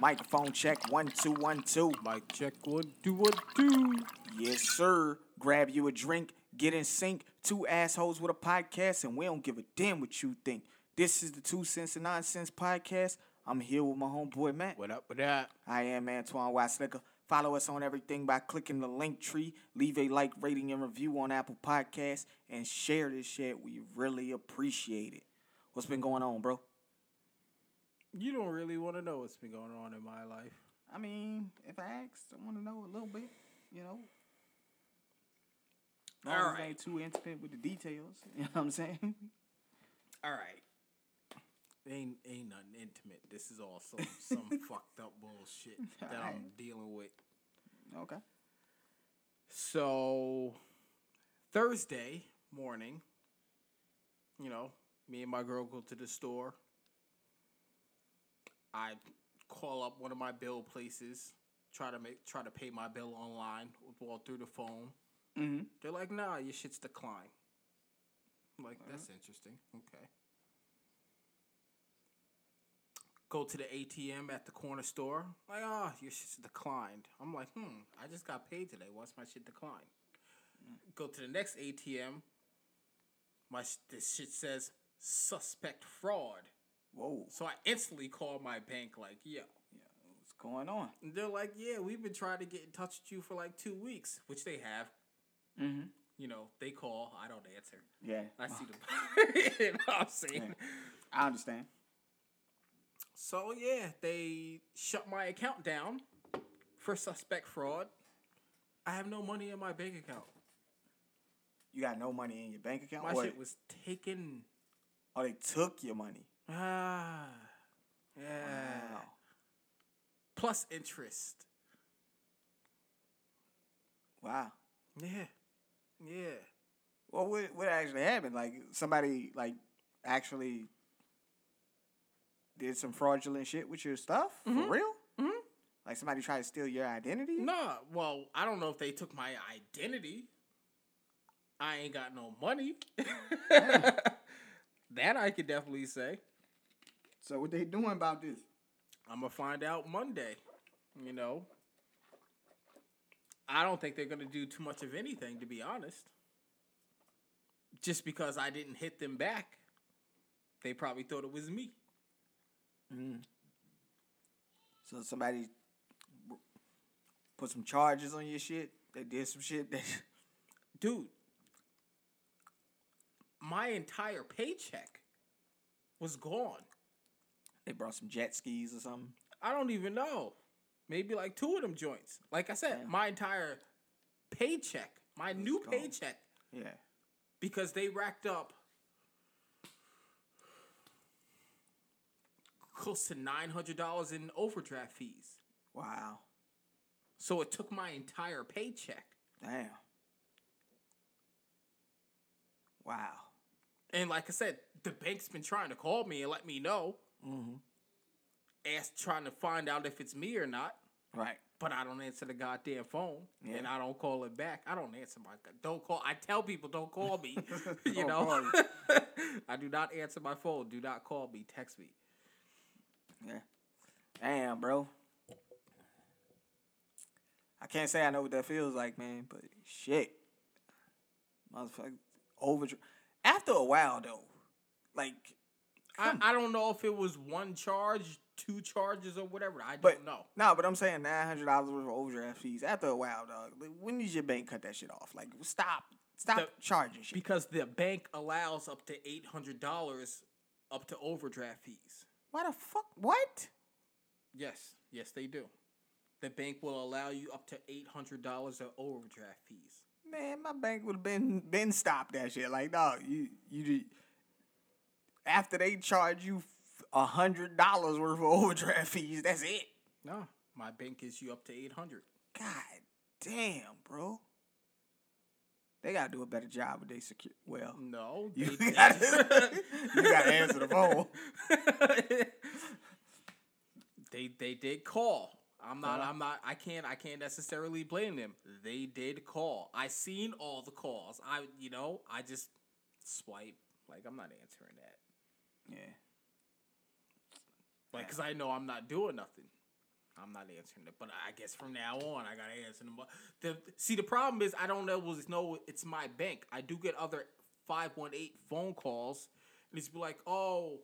Microphone check, 1, 2, 1, 2. Mic check, 1, 2, 1, 2. Yes, sir. Grab you a drink, get in sync. Two assholes with a podcast, and we don't give a damn what you think. This is the 2 Cents and Nonsense podcast. I'm here with my homeboy, Matt. What up, what up? I am Antoine Wadsnicker. Follow us on everything by clicking the link tree. Leave a like, rating, and review on Apple Podcasts. And share this shit. We really appreciate it. What's been going on, bro? You don't really want to know what's been going on in my life. I mean, if I asked, I want to know a little bit, you know. All right. I ain't too intimate with the details. You know what I'm saying? All right. Ain't nothing intimate. This is all some fucked up bullshit that I'm dealing with. Okay. So, Thursday morning, you know, me and my girl go to the store. I call up one of my bill places, try to pay my bill online, all through the phone. Mm-hmm. They're like, nah, your shit's declined. I'm like, that's interesting. Okay. Go to the ATM at the corner store. Like, oh, your shit's declined. I'm like, I just got paid today. Why's my shit declined? Go to the next ATM. This shit says suspect fraud. Whoa. So I instantly call my bank like, yo, what's going on? And they're like, yeah, we've been trying to get in touch with you for like 2 weeks, which they have. Mm-hmm. You know, they call. I don't answer. Yeah. I see them. You know what I'm saying? Yeah. I understand. So, yeah, they shut my account down for suspect fraud. I have no money in my bank account. You got no money in your bank account? My shit was taken. Oh, they took your money. Ah. Yeah. Wow. Plus interest. Wow. Yeah. Yeah. Well, what actually happened? Like, somebody, like, actually did some fraudulent shit with your stuff? Mm-hmm. For real? Mm-hmm. Like somebody tried to steal your identity? Nah. Well, I don't know if they took my identity. I ain't got no money. Yeah. That I could definitely say. So what they doing about this? I'm going to find out Monday. You know. I don't think they're going to do too much of anything, to be honest. Just because I didn't hit them back, they probably thought it was me. Mm. So somebody put some charges on your shit. They did some shit. Dude, my entire paycheck was gone. They brought some jet skis or something. I don't even know. Maybe like two of them joints. Like I said, my entire paycheck, my new paycheck. Yeah. Because they racked up close to $900 in overdraft fees. Wow. So it took my entire paycheck. Damn. Wow. And like I said, the bank's been trying to call me and let me know. Mm-hmm. Trying to find out if it's me or not. Right. But I don't answer the goddamn phone. Yeah. And I don't call it back. I don't answer my... Don't call... I tell people, don't call me. You know? I do not answer my phone. Do not call me. Text me. Yeah. Damn, bro. I can't say I know what that feels like, man, but shit. Motherfucker. After a while, though, like... I don't know if it was one charge, two charges, or whatever. I don't know. No, but I'm saying $900 worth of overdraft fees. After a while, dog. Like, when did your bank cut that shit off? Like, stop charging shit. Because the bank allows up to $800 up to overdraft fees. Why the fuck? What? Yes, they do. The bank will allow you up to $800 of overdraft fees. Man, my bank would have been stopped that shit. Like, dog, you after they charge you $100 worth of overdraft fees, that's it. No, my bank gives you up to $800. God damn, bro. They gotta do a better job with their security. Well, no, you gotta answer the phone. They did call. I can't necessarily blame them. They did call. I seen all the calls. I just swipe. Like, I'm not answering that. Yeah. Like, 'cause I know I'm not doing nothing. I'm not answering that, but I guess from now on, I got to answer them. See, the problem is I don't know it's my bank. I do get other 518 phone calls, and it's be like, oh,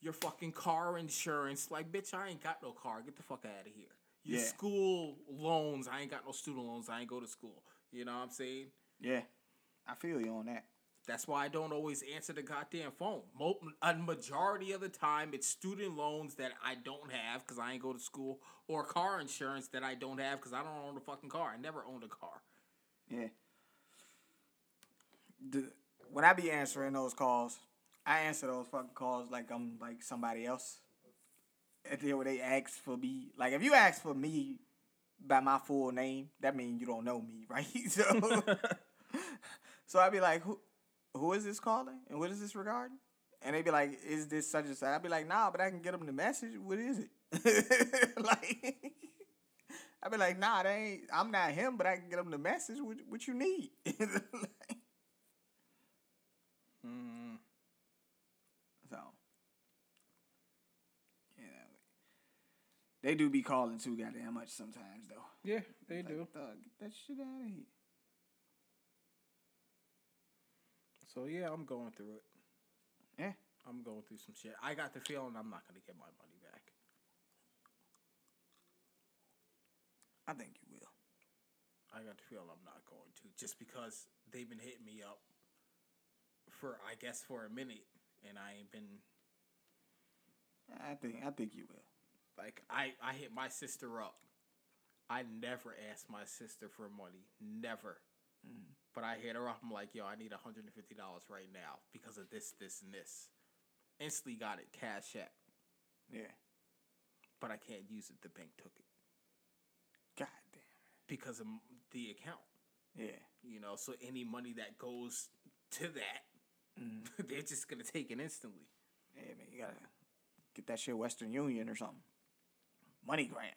your fucking car insurance. Like, bitch, I ain't got no car. Get the fuck out of here. Your school loans. I ain't got no student loans. I ain't go to school. You know what I'm saying? Yeah. I feel you on that. That's why I don't always answer the goddamn phone. A majority of the time, it's student loans that I don't have because I ain't go to school, or car insurance that I don't have because I don't own a fucking car. I never owned a car. Yeah. When I be answering those calls, I answer those fucking calls like I'm like somebody else. Until they ask for me. Like, if you ask for me by my full name, that means you don't know me, right? So I be like, Who is this calling? And what is this regarding? And they be like, is this such and such? I'd be like, nah, but I can get them the message. What is it? Like, I'd be like, nah, I'm not him, but I can get them the message. What you need? Like, so, you know, they do be calling too goddamn much sometimes, though. Yeah, they like, do. Get that shit out of here. So, yeah, I'm going through it. Yeah. I'm going through some shit. I got the feeling I'm not going to get my money back. I think you will. I got the feeling I'm not going to. Just because they've been hitting me up for, I guess, for a minute. And I ain't been... I think you will. Like, I hit my sister up. I never asked my sister for money. Never. Mm-hmm. But I hit her up. I'm like, yo, I need $150 right now because of this, this, and this. Instantly got it. Cash App. Yeah. But I can't use it. The bank took it. God damn it. Because of the account. Yeah. You know, so any money that goes to that, they're just going to take it instantly. Yeah, man, you got to get that shit Western Union or something. MoneyGram.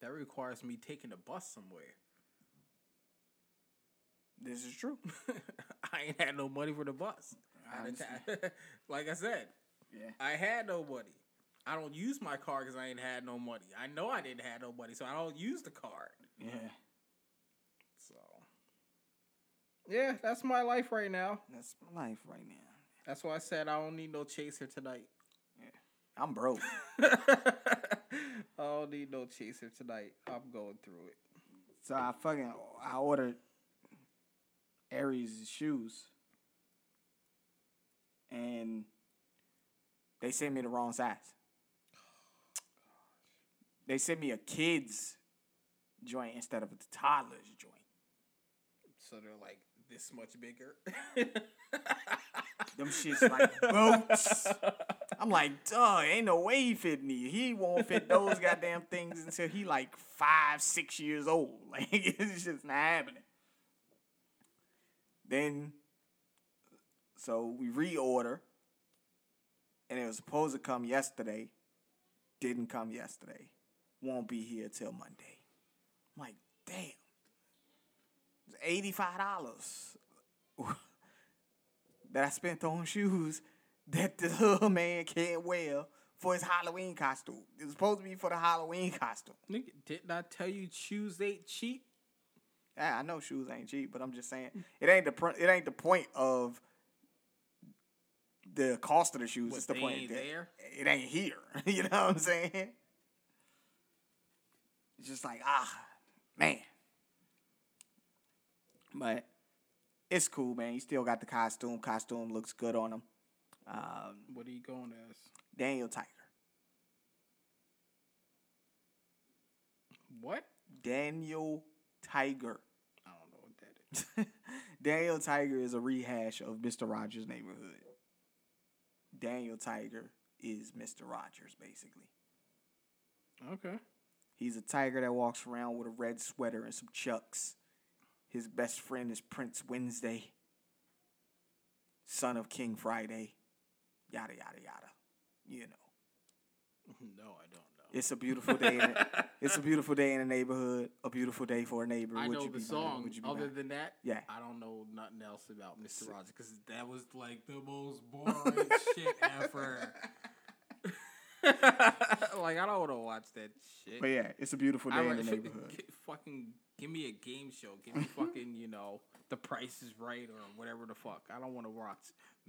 That requires me taking a bus somewhere. This is true. I ain't had no money for the bus. Like I said, yeah. I had no money. I don't use my car because I ain't had no money. I know I didn't have no money, so I don't use the card. Yeah. So, yeah, that's my life right now. That's why I said I don't need no chaser tonight. Yeah. I'm broke. I don't need no chaser tonight. I'm going through it. So I ordered Aries' shoes, and they sent me the wrong size. Oh, they sent me a kid's joint instead of a toddler's joint. So they're like this much bigger? Them shits like boats. I'm like, duh, ain't no way he fit me. He won't fit those goddamn things until he like 5-6 years old. Like, it's just not happening. Then, so we reorder, and it was supposed to come yesterday. Didn't come yesterday. Won't be here till Monday. I'm like, damn. It's $85 that I spent on shoes that this little man can't wear for his Halloween costume. It was supposed to be for the Halloween costume. Nigga, didn't I tell you shoes ain't cheap? I know shoes ain't cheap, but I'm just saying it ain't the point of the cost of the shoes. What, it's the point that it ain't here. You know what I'm saying? It's just like, man. But it's cool, man. You still got the costume. Costume looks good on him. What are you going as? Daniel Tiger. What? Daniel Tiger. I don't know what that is. Daniel Tiger is a rehash of Mr. Rogers' Neighborhood. Daniel Tiger is Mr. Rogers, basically. Okay. He's a tiger that walks around with a red sweater and some chucks. His best friend is Prince Wednesday, son of King Friday, yada, yada, yada. You know. No, I don't. It's a beautiful day. It's a beautiful day in the neighborhood. A beautiful day for a neighbor. I know the song. Other than that, yeah, I don't know nothing else about Mr. Rogers because that was like the most boring shit ever. Like, I don't want to watch that shit. But yeah, it's a beautiful day in the neighborhood. Fucking give me a game show. Give me fucking, you know, The Price is Right or whatever the fuck. I don't want to watch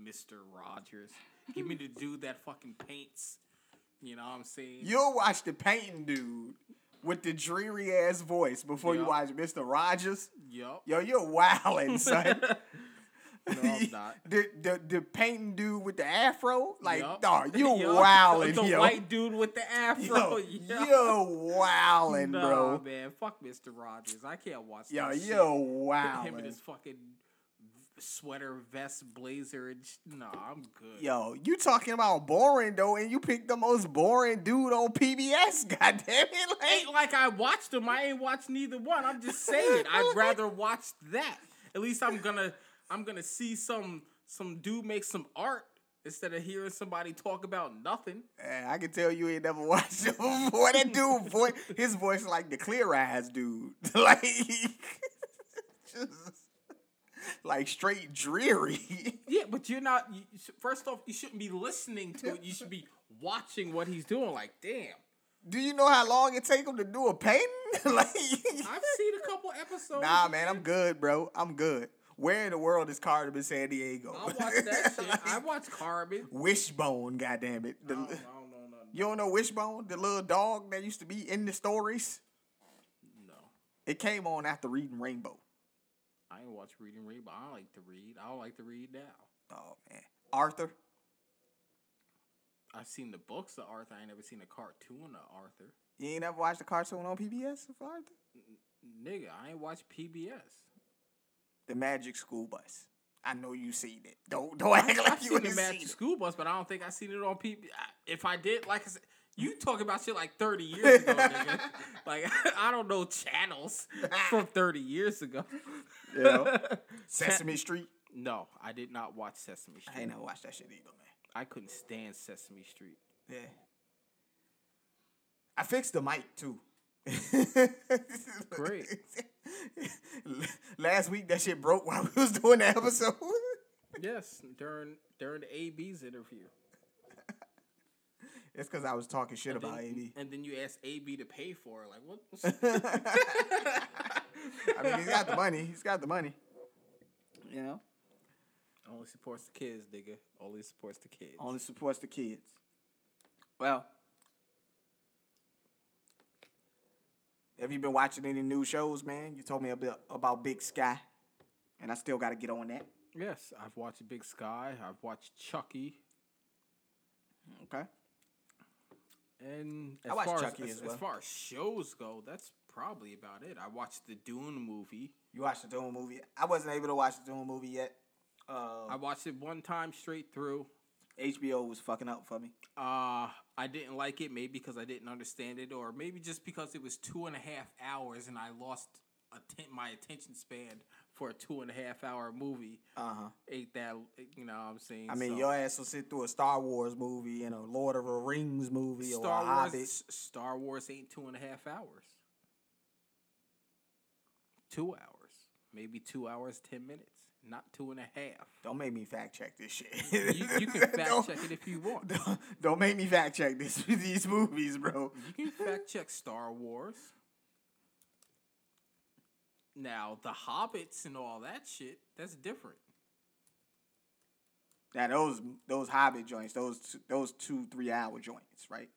Mr. Rogers. Give me the dude that fucking paints. You know what I'm saying? You'll watch the painting dude with the dreary ass voice before you watch Mr. Rogers. Yup. Yo, you're wildin', son. No, I'm not. The painting dude with the afro? Like, dog, you wildin', The white dude with the afro. Yo, wildin', bro. Nah, man, fuck Mr. Rogers. I can't watch that shit. Yo, wildin'. Him and his fucking sweater, vest, blazer. Nah, I'm good. Yo, you talking about boring, though, and you picked the most boring dude on PBS, goddammit. It ain't like I watched him. I ain't watched neither one. I'm just saying. I'd rather watch that. At least I'm gonna see some dude make some art instead of hearing somebody talk about nothing. I can tell you ain't never watched it before. That dude, his voice like the clear eyes dude, like just like straight dreary. Yeah, but you're not. First off, you shouldn't be listening to it. You should be watching what he's doing. Like, damn. Do you know how long it take him to do a painting? Like, I've seen a couple episodes. Nah, man, I'm good, bro. I'm good. Where in the world is Carmen San Diego? I watch that shit. Like, I watch Carmen. Wishbone, goddammit. I don't know nothing. You don't know Wishbone? The little dog that used to be in the stories? No. It came on after Reading Rainbow. I ain't watch Reading Rainbow. I don't like to read. I don't like to read now. Oh, man. Arthur? I've seen the books of Arthur. I ain't never seen a cartoon of Arthur. You ain't never watched a cartoon on PBS of Arthur? Nigga, I ain't watched PBS. The Magic School Bus. I know you seen it. Don't act like you ain't seen it. I've seen The Magic School Bus, but I don't think I seen it on PBS. If I did, like I said, you talking about shit like 30 years ago, nigga. Like, I don't know channels from 30 years ago. Yeah. Sesame Street? No, I did not watch Sesame Street. I ain't never watched that shit either, man. I couldn't stand Sesame Street. Yeah. I fixed the mic, too. Great. Last week that shit broke while we was doing the episode. Yes, during the AB's interview. It's because I was talking shit about AB. And then you asked AB to pay for it. Like, what? I mean, he's got the money. He's got the money. You know? Only supports the kids, nigga. Only supports the kids. Only supports the kids. Well, have you been watching any new shows, man? You told me a bit about Big Sky, and I still got to get on that. Yes, I've watched Big Sky. I've watched Chucky. Okay. And I watched Chucky as well. As far as shows go, that's probably about it. I watched the Dune movie. You watched the Dune movie? I wasn't able to watch the Dune movie yet. I watched it one time straight through. HBO was fucking up for me. I didn't like it, maybe because I didn't understand it, or maybe just because it was 2.5 hours and I lost my attention span for a 2.5 hour movie. Uh-huh. Ain't that, you know what I'm saying? I mean, your ass will sit through a Star Wars movie and a Lord of the Rings movie or a Hobbit. Star Wars ain't 2.5 hours. 2 hours. Maybe 2 hours, 10 minutes. Not 2.5. Don't make me fact check this shit. You can fact check it if you want. Don't make me fact check these movies, bro. You can fact check Star Wars. Now, the Hobbits and all that shit, that's different. Now, those Hobbit joints, those 2-3 hour joints, right?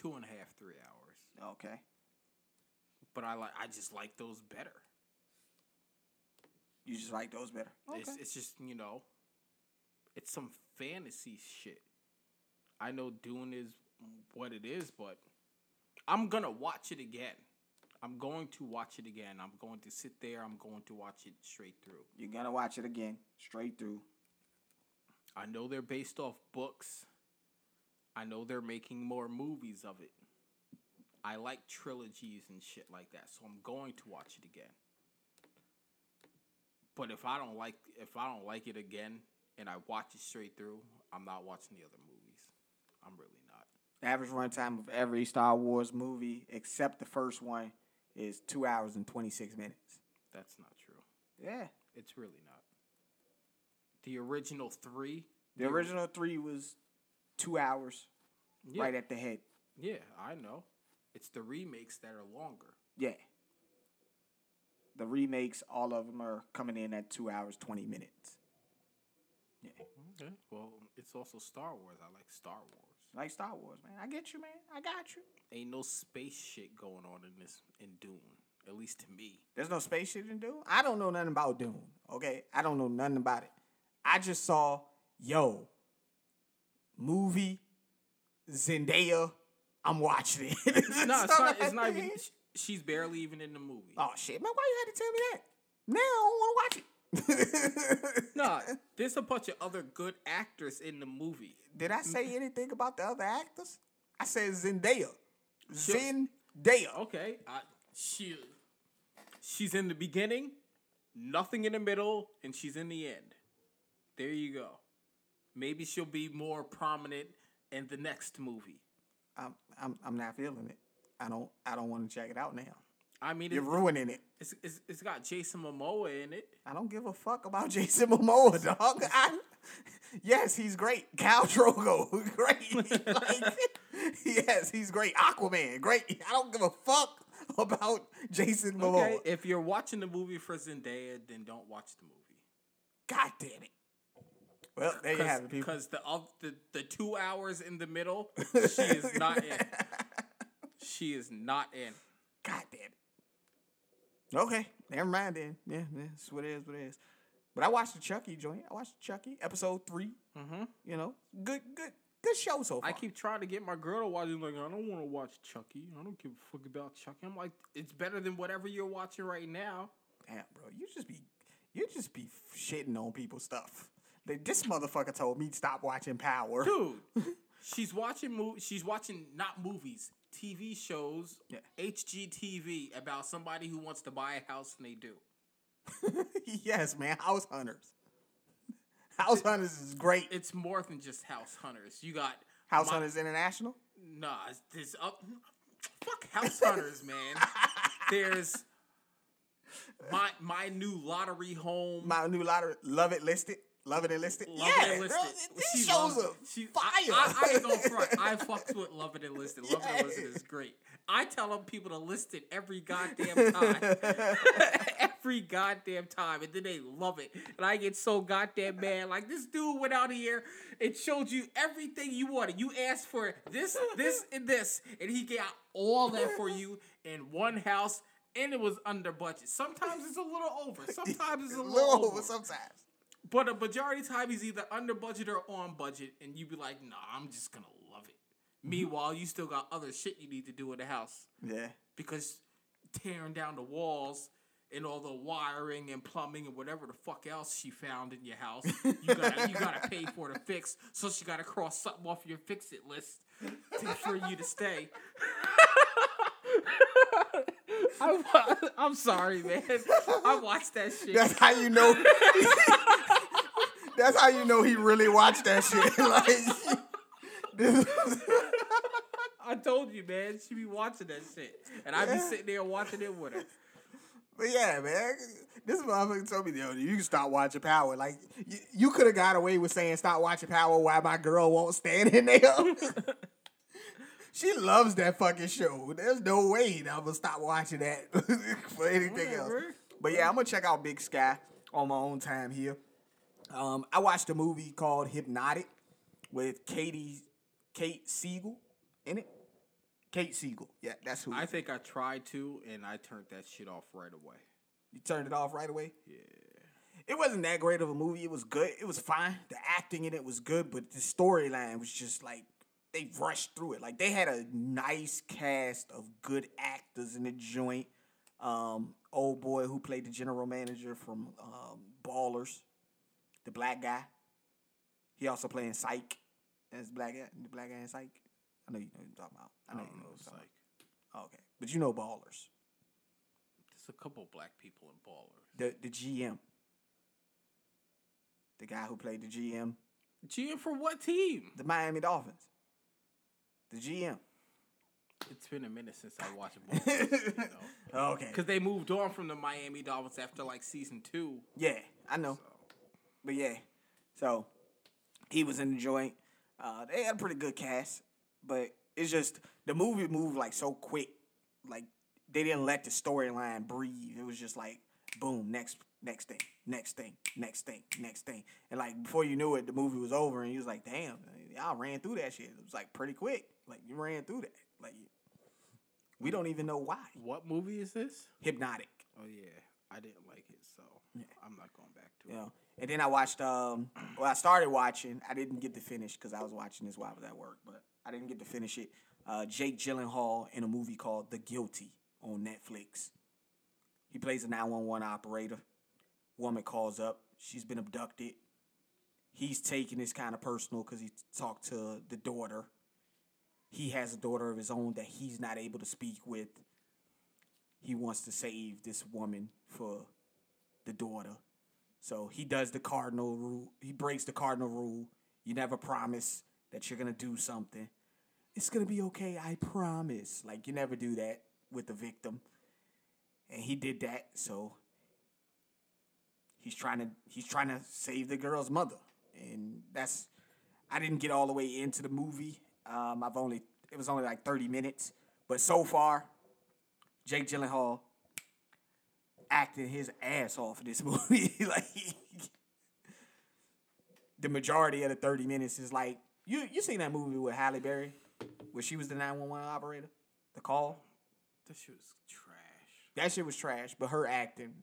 2.5, 3 hours. Okay. But I just like those better. You just like those better. Okay. It's just, you know, it's some fantasy shit. I know Dune is what it is, but I'm going to watch it again. I'm going to watch it again. I'm going to sit there. I'm going to watch it straight through. You're going to watch it again, straight through. I know they're based off books. I know they're making more movies of it. I like trilogies and shit like that, so I'm going to watch it again. But if I don't like it again and I watch it straight through, I'm not watching the other movies. I'm really not. The average runtime of every Star Wars movie, except the first one, is 2 hours and 26 minutes. That's not true. Yeah. It's really not. The original three? The original three was 2 hours. yeah. right at the head. Yeah, I know. It's the remakes that are longer. Yeah. The remakes, all of them are coming in at 2 hours, 20 minutes. Yeah. Okay. Well, it's also Star Wars. I like Star Wars. I like Star Wars, man. I get you, man. I got you. Ain't no space shit going on in Dune, at least to me. There's no space shit in Dune? I don't know nothing about Dune, okay? I don't know nothing about it. I just saw, yo, movie, Zendaya, I'm watching it. No, it's not even... She's barely even in the movie. Oh, shit. Man, why you had to tell me that? Now I don't want to watch it. Nah, there's a bunch of other good actors in the movie. Did I say anything about the other actors? I said Zendaya. Zendaya. Okay. She's in the beginning, nothing in the middle, and she's in the end. There you go. Maybe she'll be more prominent in the next movie. I'm not feeling it. I don't want to check it out now. I mean, you're ruining it. It's got Jason Momoa in it. I don't give a fuck about Jason Momoa, dog. Yes, he's great. Khal Drogo, great. Yes, he's great. Aquaman, great. I don't give a fuck about Jason Momoa. Okay, if you're watching the movie for Zendaya, then don't watch the movie. God damn it. Well, there you have it, people. Because the 2 hours in the middle, she is not in. She is not in. God damn it. Okay. Never mind then. Yeah. It's what it is, what it is. But I watched the Chucky joint. I watched Chucky, episode 3. Mm-hmm. You know, good show so far. I keep trying to get my girl to watch it. Like, I don't want to watch Chucky. I don't give a fuck about Chucky. I'm like, it's better than whatever you're watching right now. Damn, bro. You just be shitting on people's stuff. This motherfucker told me stop watching Power. Dude. She's watching not movies, TV shows, yeah. HGTV about somebody who wants to buy a house and they do. Yes, man, House Hunters. House Hunters is great. It's more than just House Hunters. You got House Hunters International? Nah, there's fuck House Hunters, man. There's my new lottery home. My new lottery, Love It, List It. Love It or List It? Love It or List It. These shows are fire. I ain't gonna front. I fucks with Love It and List It. Love It and List It is great. I tell them people to list it every goddamn time. Every goddamn time. And then they love it. And I get so goddamn mad. Like, this dude went out here and showed you everything you wanted. You asked for this, this, and this. And he got all that for you in one house. And it was under budget. Sometimes it's a little over. Sometimes it's a little over. Sometimes. But a majority of the time, he's either under budget or on budget, and you be like, nah, I'm just going to love it. Meanwhile, you still got other shit you need to do in the house. Yeah. Because tearing down the walls and all the wiring and plumbing and whatever the fuck else she found in your house, you gotta pay for to fix, so she got to cross something off your fix-it list to ensure you to stay. I'm sorry, man. I watched that shit. That's how you know. That's how you know he really watched that shit. Like, I told you, man. She be watching that shit, and I be sitting there watching it with her. But yeah, man, this motherfucker told me, yo, you can stop watching Power. Like, you could have got away with saying stop watching Power while my girl won't stand in there. She loves that fucking show. There's no way that I'm going to stop watching that for anything else. But yeah, I'm going to check out Big Sky on my own time here. I watched a movie called Hypnotic with Kate Siegel in it. Kate Siegel. Yeah, that's who. I think I tried to, and I turned that shit off right away. You turned it off right away? Yeah. It wasn't that great of a movie. It was good. It was fine. The acting in it was good, but the storyline was just like, they rushed through it. Like, they had a nice cast of good actors in the joint. Old boy who played the general manager from Ballers, the black guy. He also played in Psych. That's the black guy in Psych. I know you know what I'm talking about. I don't know Psych. Oh, okay, but you know Ballers. There's a couple black people in Ballers. The GM, the guy who played the GM. GM for what team? The Miami Dolphins. The GM. It's been a minute since I watched Ballers. You know? Okay. Because they moved on from the Miami Dolphins after like season 2. Yeah, I know. So. But yeah, so he was in the joint. They had a pretty good cast. But it's just the movie moved like so quick. Like they didn't let the storyline breathe. It was just like boom, next thing. And like before you knew it, the movie was over and you was like, damn, y'all ran through that shit. It was like pretty quick. Like you ran through that. Like we don't even know why. What movie is this? Hypnotic. Oh yeah. I didn't like it, so yeah. I'm not going back to it. And then I watched, I started watching. I didn't get to finish because I was watching this while I was at work, but I didn't get to finish it. Jake Gyllenhaal in a movie called The Guilty on Netflix. He plays a 911 operator. Woman calls up. She's been abducted. He's taking this kind of personal because he talked to the daughter. He has a daughter of his own that he's not able to speak with. He wants to save this woman for the daughter. So he does the cardinal rule. He breaks the cardinal rule. You never promise that you're going to do something. It's going to be okay, I promise. Like, you never do that with the victim. And he did that, so he's trying to save the girl's mother. And that's, I didn't get all the way into the movie. It was only like 30 minutes. But so far, Jake Gyllenhaal acting his ass off in this movie. The majority of the 30 minutes is like, you seen that movie with Halle Berry, where she was the 911 operator, the call? That shit was trash. That shit was trash, but her acting.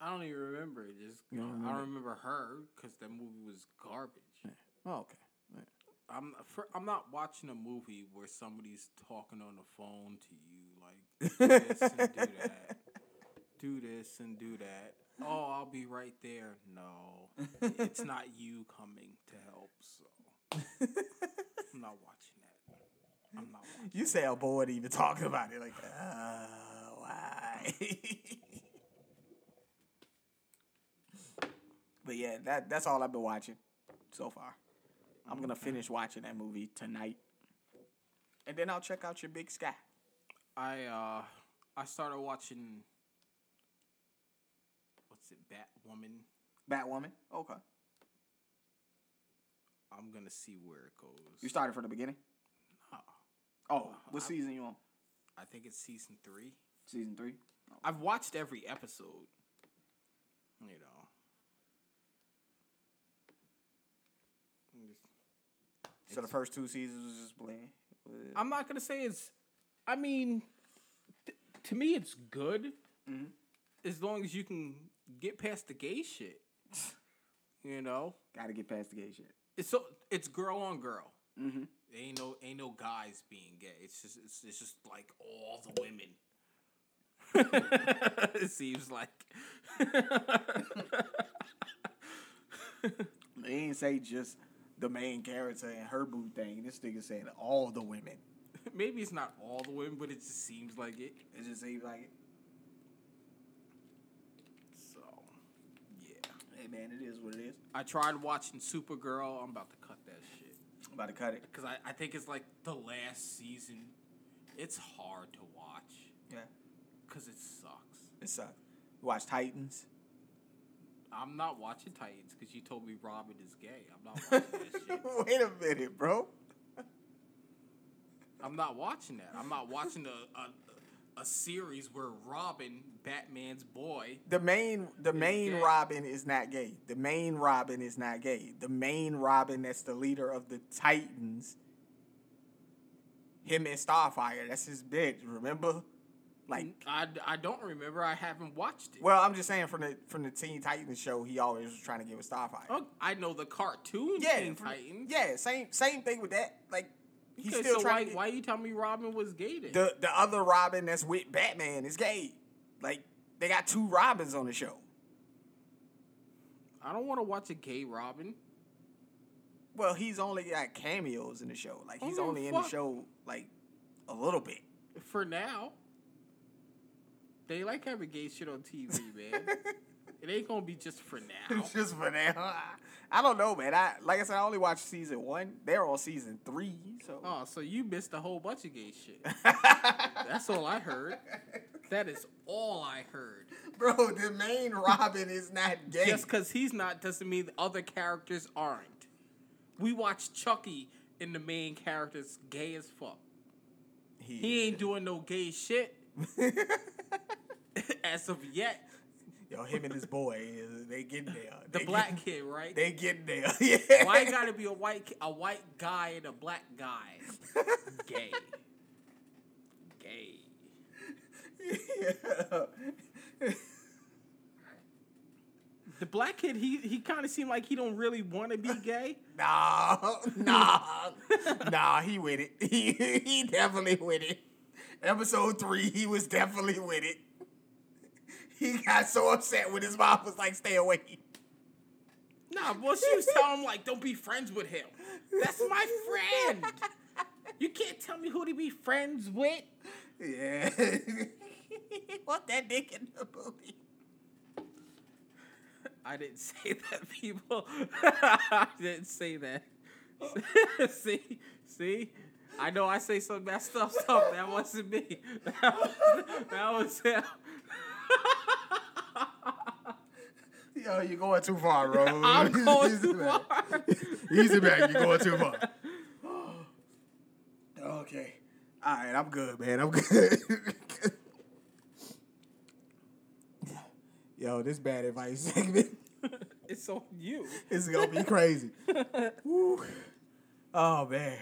I don't even remember it. I don't remember her because that movie was garbage. Yeah. Oh, okay. Yeah. I'm not watching a movie where somebody's talking on the phone to you. Like, do this and do that. Do this and do that. Oh, I'll be right there. No. It's not you coming to help, so. I'm not watching that. I'm not watching You sound bored even talking about it. Like, why? But yeah, that's all I've been watching so far. I'm going to finish watching that movie tonight. And then I'll check out your Big Sky. I started watching, what's it, Batwoman? Okay. I'm going to see where it goes. You started from the beginning? No. Oh, what season you on? I think it's season 3. Season 3? Oh. I've watched every episode, you know. So the first 2 seasons was just bland. I'm not going to say it's... I mean, to me, it's good as long as you can get past the gay shit. You know? Gotta get past the gay shit. It's girl on girl. Mm-hmm. Ain't no guys being gay. It's just like all the women. It seems like. They ain't say just the main character and her boo thing. This nigga saying all the women. Maybe it's not all the women, but it just seems like it. It just seems like it. So, yeah. Hey, man, it is what it is. I tried watching Supergirl. I'm about to cut that shit. I'm about to cut it. Because I think it's like the last season. It's hard to watch. Yeah. Because it sucks. It sucks. You watch Titans? I'm not watching Titans because you told me Robin is gay. I'm not watching that shit. Wait a minute, bro. I'm not watching that. I'm not watching a series where Robin, Batman's boy, the main Robin is not gay. The main Robin is not gay. The main Robin that's the leader of the Titans. Him and Starfire, that's his bitch. Remember? Like I don't remember. I haven't watched it. Well, I'm just saying from the Teen Titans show, he always was trying to get with Starfire. Oh, I know the cartoon Teen Titans. Yeah, same thing with that. Like. He's still trying. Why you telling me Robin was gay then? The other Robin that's with Batman is gay. Like, they got 2 Robins on the show. I don't want to watch a gay Robin. Well, he's only got cameos in the show. Like, he's only in the show, like, a little bit. For now. They like having gay shit on TV, man. It ain't going to be just for now. Just for now. I don't know, man. Like I said, I only watched season 1. They're on season 3. So. Oh, so you missed a whole bunch of gay shit. That's all I heard. That is all I heard. Bro, the main Robin is not gay. Just because he's not doesn't mean the other characters aren't. We watched Chucky and the main character's gay as fuck. He ain't doing no gay shit as of yet. Yo, him and his boy, they getting there. The black kid, right? They getting there. Yeah. Why gotta be a white guy and a black guy? Gay. Yeah. The black kid, he kind of seemed like he don't really want to be gay. Nah, he with it. He definitely with it. Episode 3, he was definitely with it. He got so upset when his mom was like, stay away. Nah, well, she was telling him, like, don't be friends with him. That's my friend. You can't tell me who to be friends with. Yeah. He want that dick in the booty. I didn't say that, people. I didn't say that. See? I know I say some messed up stuff. That wasn't me. That was him. Yo, you're going too far, bro. I'm going too far. Easy back. You're going too far. Okay. All right, I'm good, man. I'm good. Yo, this bad advice segment. It's on you. It's going to be crazy. Woo. Oh, man.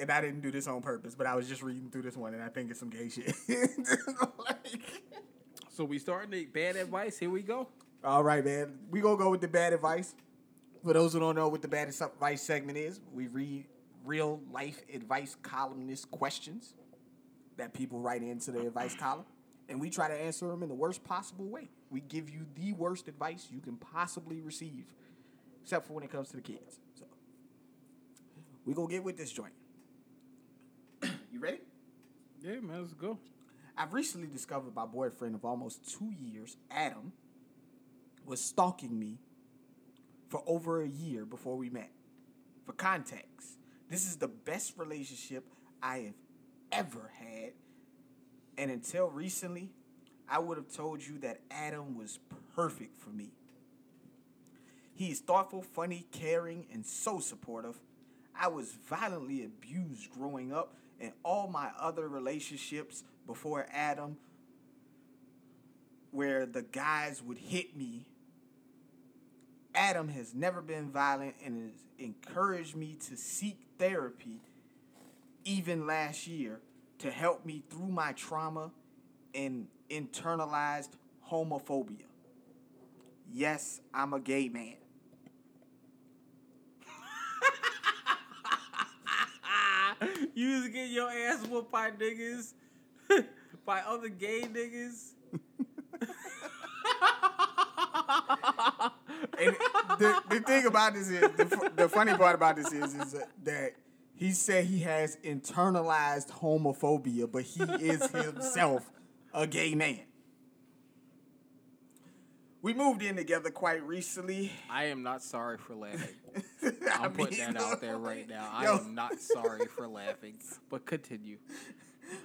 And I didn't do this on purpose, but I was just reading through this one, and I think it's some gay shit. So we starting the bad advice. Here we go. All right, man. We going to go with the bad advice. For those who don't know what the bad advice segment is, we read real-life advice columnist questions that people write into the advice column, and we try to answer them in the worst possible way. We give you the worst advice you can possibly receive, except for when it comes to the kids. So we gonna get with this joint. You ready? Yeah, man, let's go. I've recently discovered my boyfriend of almost 2 years, Adam, was stalking me for over a year before we met. For context, this is the best relationship I have ever had, and until recently, I would have told you that Adam was perfect for me. He is thoughtful, funny, caring, and so supportive. I was violently abused growing up, and all my other relationships before Adam, where the guys would hit me, Adam has never been violent and has encouraged me to seek therapy, even last year, to help me through my trauma and internalized homophobia. Yes, I'm a gay man. You was getting your ass whooped by niggas, by other gay niggas. And the thing about this is, the funny part about this is that he said he has internalized homophobia, but he is himself a gay man. We moved in together quite recently. I am not sorry for laughing. I'm putting that out there right now. Yo. I am not sorry for laughing, but continue.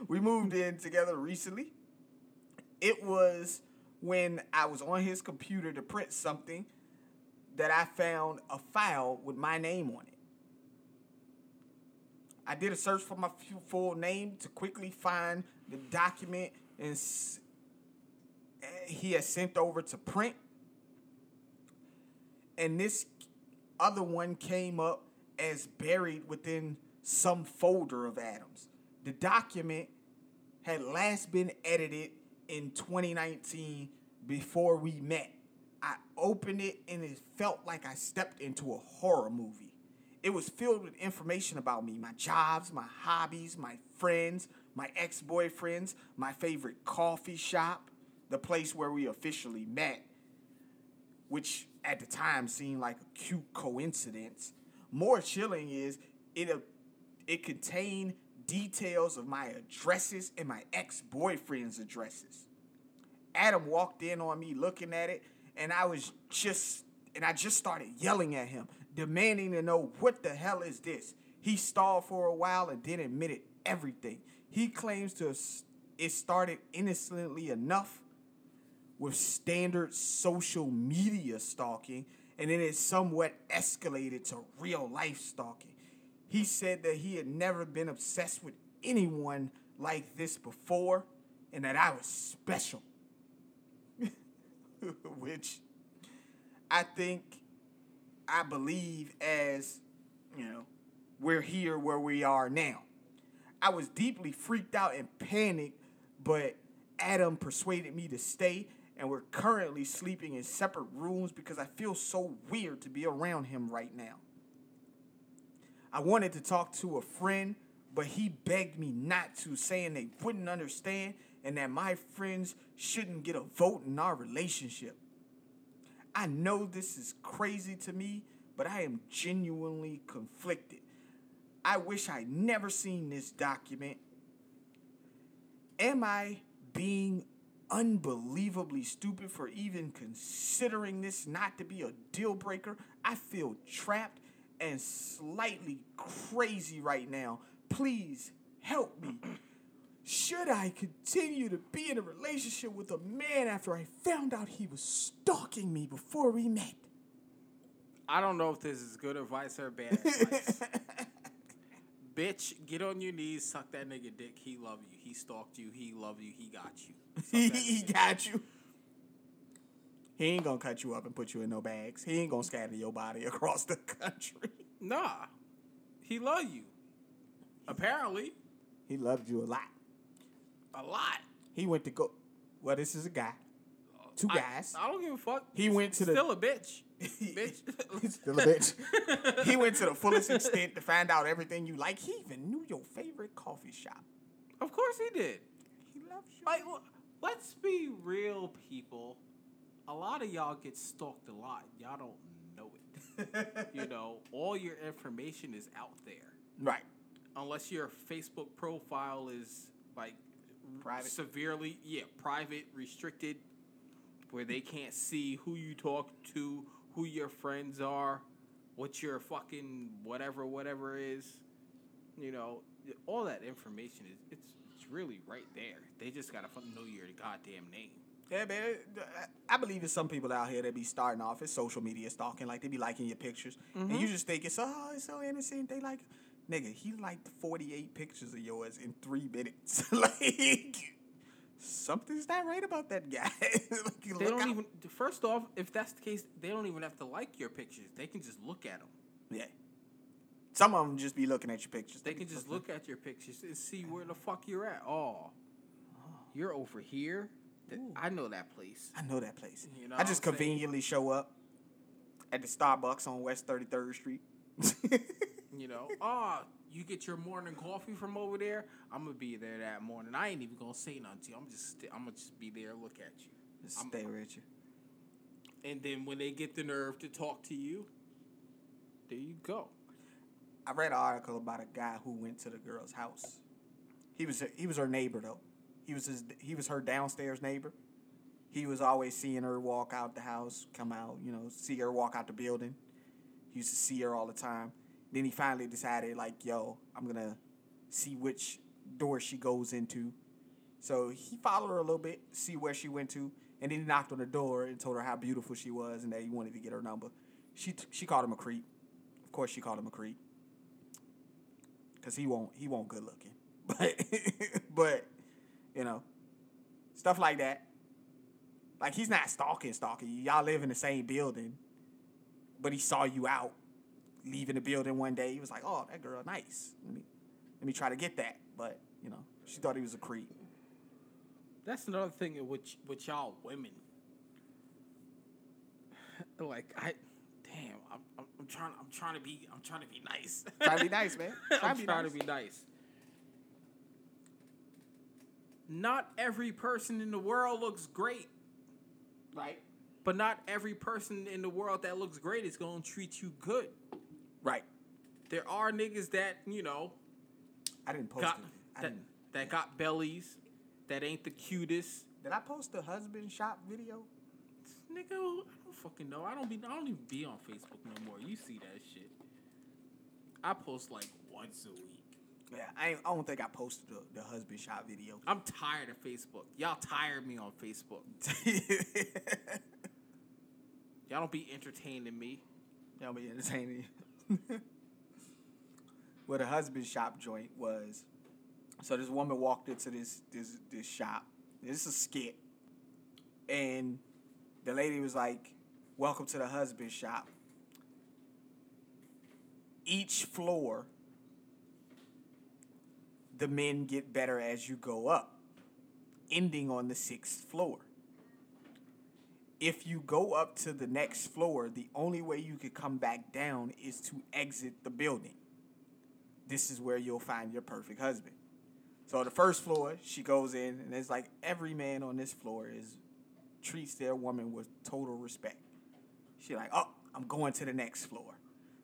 We moved in together recently. It was when I was on his computer to print something that I found a file with my name on it. I did a search for my full name to quickly find the document and he has sent over to print. And this other one came up as buried within some folder of Adam's. The document had last been edited in 2019 before we met. I opened it and it felt like I stepped into a horror movie. It was filled with information about me, my jobs, my hobbies, my friends, my ex-boyfriends, my favorite coffee shop, the place where we officially met, which at the time seemed like a cute coincidence. More chilling is it contained details of my addresses and my ex-boyfriend's addresses. Adam walked in on me looking at it, and I just started yelling at him, demanding to know what the hell is this. He stalled for a while and then admitted everything. He claims to have it started innocently enough with standard social media stalking, and then it somewhat escalated to real life stalking. He said that he had never been obsessed with anyone like this before and that I was special. Which I think, I believe, as, you know, we're here where we are now. I was deeply freaked out and panicked, but Adam persuaded me to stay, and we're currently sleeping in separate rooms because I feel so weird to be around him right now. I wanted to talk to a friend, but he begged me not to, saying they wouldn't understand and that my friends shouldn't get a vote in our relationship. I know this is crazy to me, but I am genuinely conflicted. I wish I'd never seen this document. Am I being unbelievably stupid for even considering this not to be a deal breaker? I feel trapped and slightly crazy right now. Please help me. Should I continue to be in a relationship with a man after I found out he was stalking me before we met? I don't know if this is good advice or bad advice. Bitch, get on your knees, suck that nigga dick. He love you. He stalked you. He love you. He got you. He got you. He ain't gonna cut you up and put you in no bags. He ain't gonna scatter your body across the country. Nah. He love you. Apparently. He loved you a lot. A lot. He went to go. Well, this is a guy. Two guys. I don't give a fuck. He went to the. Still a bitch. Bitch. Still a bitch. He went to the fullest extent to find out everything you like. He even knew your favorite coffee shop. Of course he did. He loves you. Like, let's be real, people. A lot of y'all get stalked a lot. Y'all don't know it. You know, all your information is out there. Right. Unless your Facebook profile is, like, private. Severely, private, restricted, where they can't see who you talk to, who your friends are, what your fucking whatever is. You know, all that information is, it's really right there. They just got to fucking know your goddamn name. Yeah, man. I believe there's some people out here that be starting off as social media stalking, like they be liking your pictures. Mm-hmm. And you just think it's so innocent. They like... Nigga, he liked 48 pictures of yours in 3 minutes. Like, something's not right about that guy. Like, they don't even. First off, if that's the case, they don't even have to like your pictures. They can just look at them. Yeah. Some of them just be looking at your pictures. They can just look at your pictures and see where the fuck you're at. Oh, you're over here. Ooh. I know that place. You know I just conveniently show up at the Starbucks on West 33rd Street. You know, you get your morning coffee from over there. I'm gonna be there that morning. I ain't even gonna say nothing to you. I'm gonna just be there, look at you, just stare at you. And then when they get the nerve to talk to you, there you go. I read an article about a guy who went to the girl's house. He was her neighbor though. He was her downstairs neighbor. He was always seeing her walk out the house, come out, you know, see her walk out the building. He used to see her all the time. Then he finally decided, like, yo, I'm going to see which door she goes into. So he followed her a little bit, see where she went to, and then he knocked on the door and told her how beautiful she was and that he wanted to get her number. She called him a creep. Of course she called him a creep. Because he won't good looking. But, you know, stuff like that. Like, he's not stalking. Y'all live in the same building, but he saw you out. Leaving the building one day, he was like, "Oh, that girl, nice. Let me try to get that." But you know, she thought he was a creep. That's another thing with y'all women. Like I'm trying to be nice. Trying to be nice, man. I'm trying to be nice. Not every person in the world looks great, right? But not every person in the world that looks great is gonna treat you good. Right. There are niggas that, you know... I didn't post it. That got bellies, that ain't the cutest. Did I post the husband shop video? Nigga, I don't fucking know. I don't even be on Facebook no more. You see that shit. I post like once a week. Yeah, I don't think I posted the husband shop video. I'm tired of Facebook. Y'all tired me on Facebook. Y'all don't be entertaining me. Y'all be entertaining. where the husband shop joint was. So this woman walked into this shop. This is a skit. And the lady was like, "Welcome to the husband shop. Each floor, the men get better as you go up, ending on the 6th floor. If you go up to the next floor, the only way you could come back down is to exit the building. This is where you'll find your perfect husband." So the first floor, she goes in, and it's like every man on this floor treats their woman with total respect. She like, "Oh, I'm going to the next floor."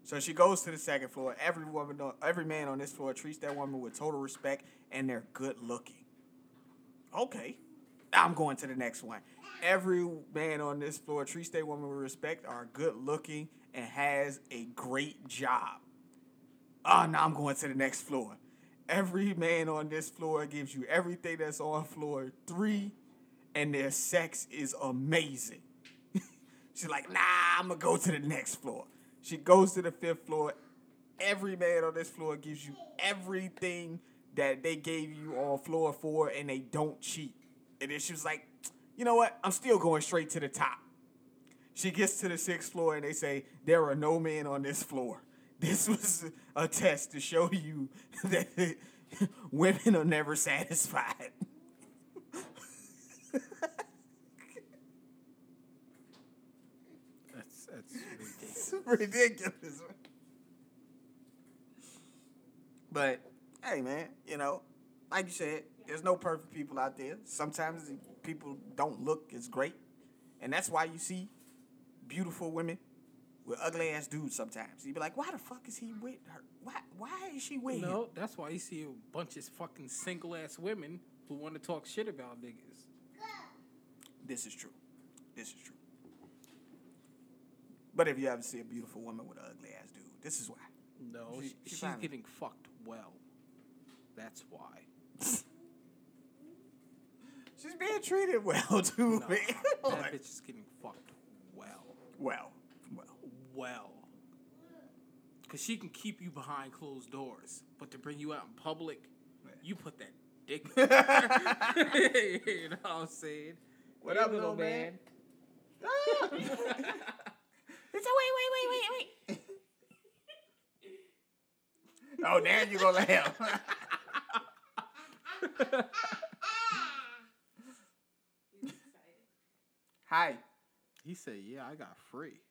So she goes to the second floor. Every man on this floor treats that woman with total respect, and they're good looking. Okay, I'm going to the next one. Every man on this floor treats their woman with respect, are good looking, and has a great job. Oh, now I'm going to the next floor. Every man on this floor gives you everything that's on floor 3, and their sex is amazing. She's like, "Nah, I'm going to go to the next floor." She goes to the 5th floor. Every man on this floor gives you everything that they gave you on floor 4, and they don't cheat. And then she was like, "You know what? I'm still going straight to the top." She gets to the 6th floor, and they say, "There are no men on this floor. This was a test to show you that women are never satisfied." That's ridiculous. But hey, man, you know, like you said, there's no perfect people out there. Sometimes people don't look as great, and that's why you see beautiful women with ugly ass dudes sometimes. You be like, "Why the fuck is he with her? Why is she with him?" No, that's why you see a bunch of fucking single ass women who want to talk shit about niggas. This is true. But if you ever see a beautiful woman with an ugly ass dude, this is why. No, she's getting fucked well. That's why. She's being treated well too, man. That bitch is getting fucked well. Well. Because she can keep you behind closed doors, but to bring you out in public, you put that dick in. You know what I'm saying? What up, little man? Wait. Oh, now you're going to laugh. Hi. He said, "Yeah, I got free."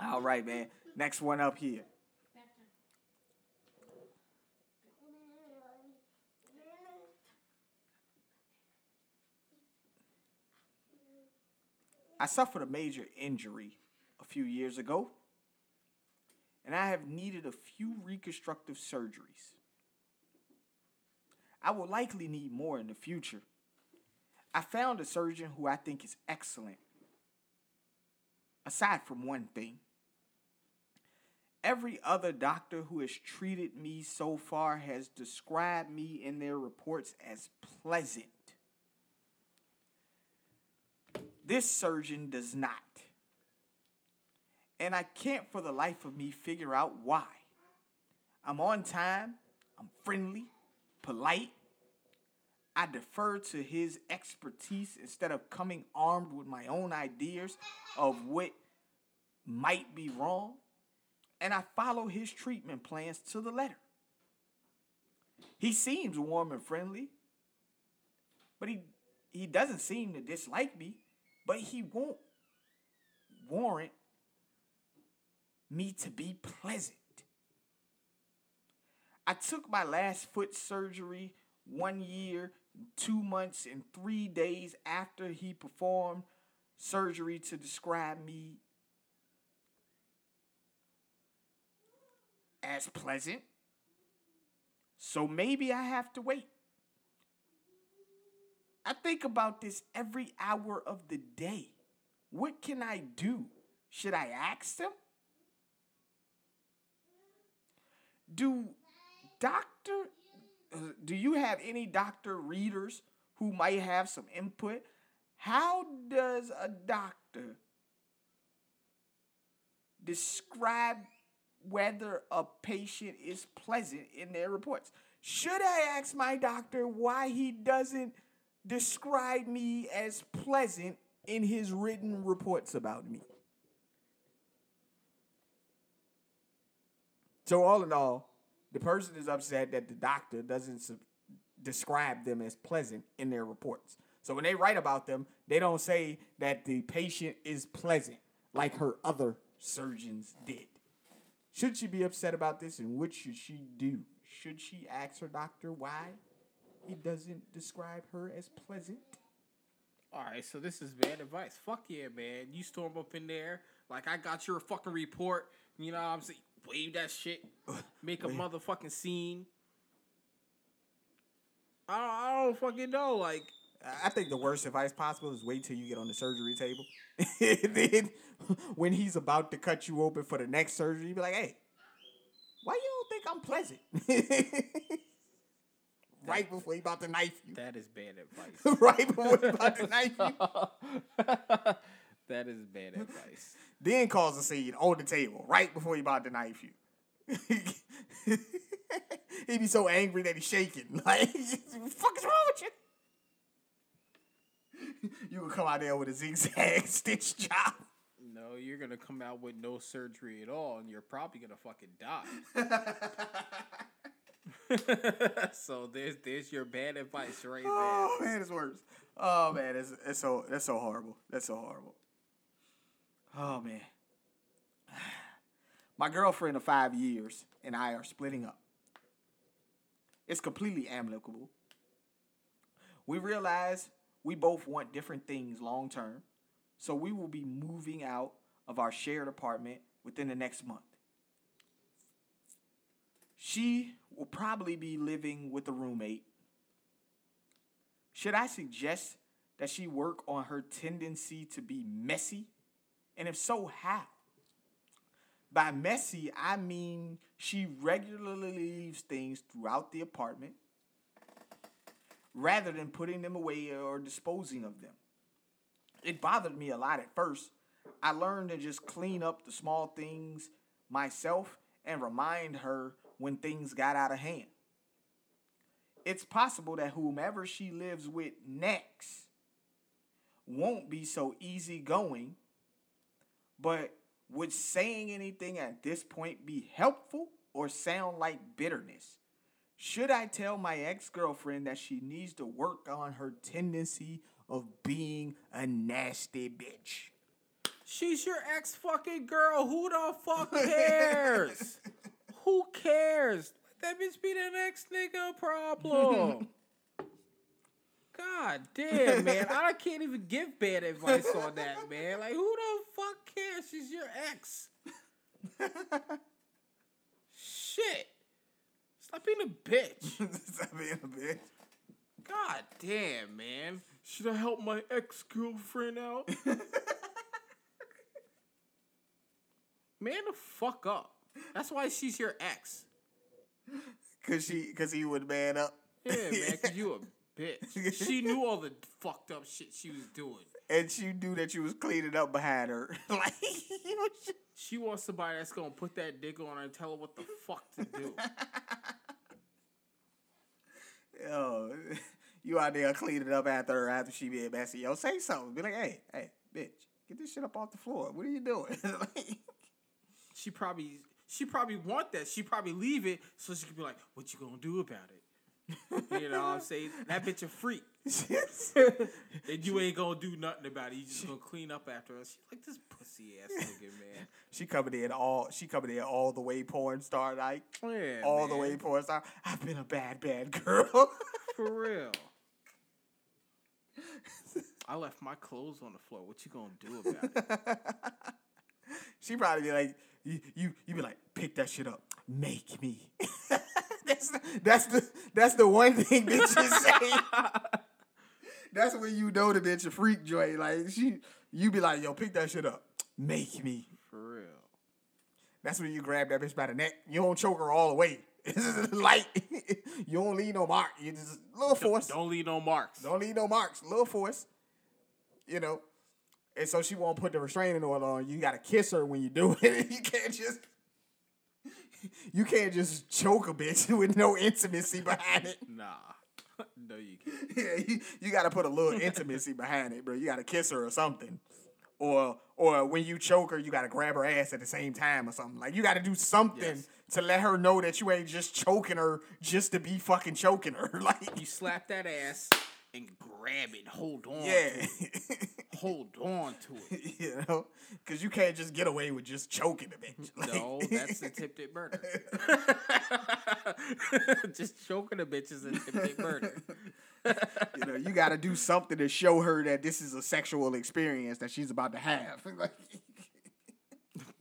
All right, man. Next one up here. I suffered a major injury a few years ago, and I have needed a few reconstructive surgeries. I will likely need more in the future. I found a surgeon who I think is excellent, aside from one thing. Every other doctor who has treated me so far has described me in their reports as pleasant. This surgeon does not. And I can't for the life of me figure out why. I'm on time. I'm friendly, polite. I defer to his expertise instead of coming armed with my own ideas of what might be wrong. And I follow his treatment plans to the letter. He seems warm and friendly, but he doesn't seem to dislike me. But he won't warrant me to be pleasant. I took my last foot surgery 1 year, 2 months, and 3 days after he performed surgery to describe me as pleasant. So maybe I have to wait. I think about this every hour of the day. What can I do? Should I ask them? Do you have any doctor readers who might have some input? How does a doctor describe whether a patient is pleasant in their reports. Should I ask my doctor why he doesn't describe me as pleasant in his written reports about me? So all in all, the person is upset that the doctor doesn't describe them as pleasant in their reports. So when they write about them, they don't say that the patient is pleasant like her other surgeons did. Should she be upset about this, and what should she do? Should she ask her doctor why he doesn't describe her as pleasant? All right, so this is bad advice. Fuck yeah, man. You storm up in there like, I got your fucking report. You know what I'm saying? Wave that shit. Make a motherfucking scene. I don't fucking know. Like, I think the worst advice possible is wait till you get on the surgery table. Then when he's about to cut you open for the next surgery, you be like, hey, why you don't think I'm pleasant? Right before he about to knife you. That is bad advice. Right before he about to knife you. That is bad advice. Then calls a scene on the table right before he about to knife you. He be so angry that he's shaking. Like, what the fuck is wrong with you? You gonna come out there with a zigzag stitch job. No, you're gonna come out with no surgery at all, and you're probably gonna fucking die. So there's your bad advice right there. Oh man, it's worse. Oh man, that's so horrible. That's so horrible. Oh man. My girlfriend of 5 years and I are splitting up. It's completely amicable. We realize we both want different things long term, so we will be moving out of our shared apartment within the next month. She will probably be living with a roommate. Should I suggest that she work on her tendency to be messy? And if so, how? By messy, I mean she regularly leaves things throughout the apartment, rather than putting them away or disposing of them. It bothered me a lot at first. I learned to just clean up the small things myself and remind her when things got out of hand. It's possible that whomever she lives with next won't be so easygoing, but would saying anything at this point be helpful or sound like bitterness? Should I tell my ex-girlfriend that she needs to work on her tendency of being a nasty bitch? She's your ex-fucking girl. Who the fuck cares? Who cares? Let that bitch be the next nigga problem. God damn, man. I can't even give bad advice on that, man. Like, who the fuck cares? She's your ex. Shit. Stop being a bitch. Stop being a bitch. God damn, man. Should I help my ex-girlfriend out? Man, the fuck up. That's why she's your ex. Cause he would man up. Yeah, man, cause you a bitch. She knew all the fucked up shit she was doing. And she knew that you was cleaning up behind her. Like, you know, she wants somebody that's gonna put that dick on her and tell her what the fuck to do. Yo, you out there cleaning up after her after she be messy. Yo, say something. Be like, hey, bitch, get this shit up off the floor. What are you doing? Like, she probably want that. She probably leave it so she could be like, what you gonna do about it? You know what I'm saying? That bitch a freak. And you ain't gonna do nothing about it. You just gonna clean up after us. She like this pussy ass nigga, man. She coming in all the way porn star like. Yeah, all man. The way porn star. I've been a bad girl. For real. I left my clothes on the floor. What you gonna do about it? She probably be like, you be like, pick that shit up. Make me. That's the one thing bitches say. That's when you know the bitch a freak joint. Like you be like, yo, pick that shit up. Make me. For real. That's when you grab that bitch by the neck. You don't choke her all the way. This is light. You don't leave no mark. You just little force. Don't leave no marks. Don't leave no marks. Little force. You know. And so she won't put the restraining order on. You got to kiss her when you do it. You can't just choke a bitch with no intimacy behind it. Nah. No, you can't. Yeah, you got to put a little intimacy behind it, bro. You got to kiss her or something. Or when you choke her, you got to grab her ass at the same time or something. Like, you got to do something to let her know that you ain't just choking her just to be fucking choking her. Like, you slap that ass and grab it. Hold on. Yeah. Hold on to it. You know? Because you can't just get away with just choking a bitch. Like, no, that's attempted murder. Just choking a bitch is attempted murder. You know, you got to do something to show her that this is a sexual experience that she's about to have.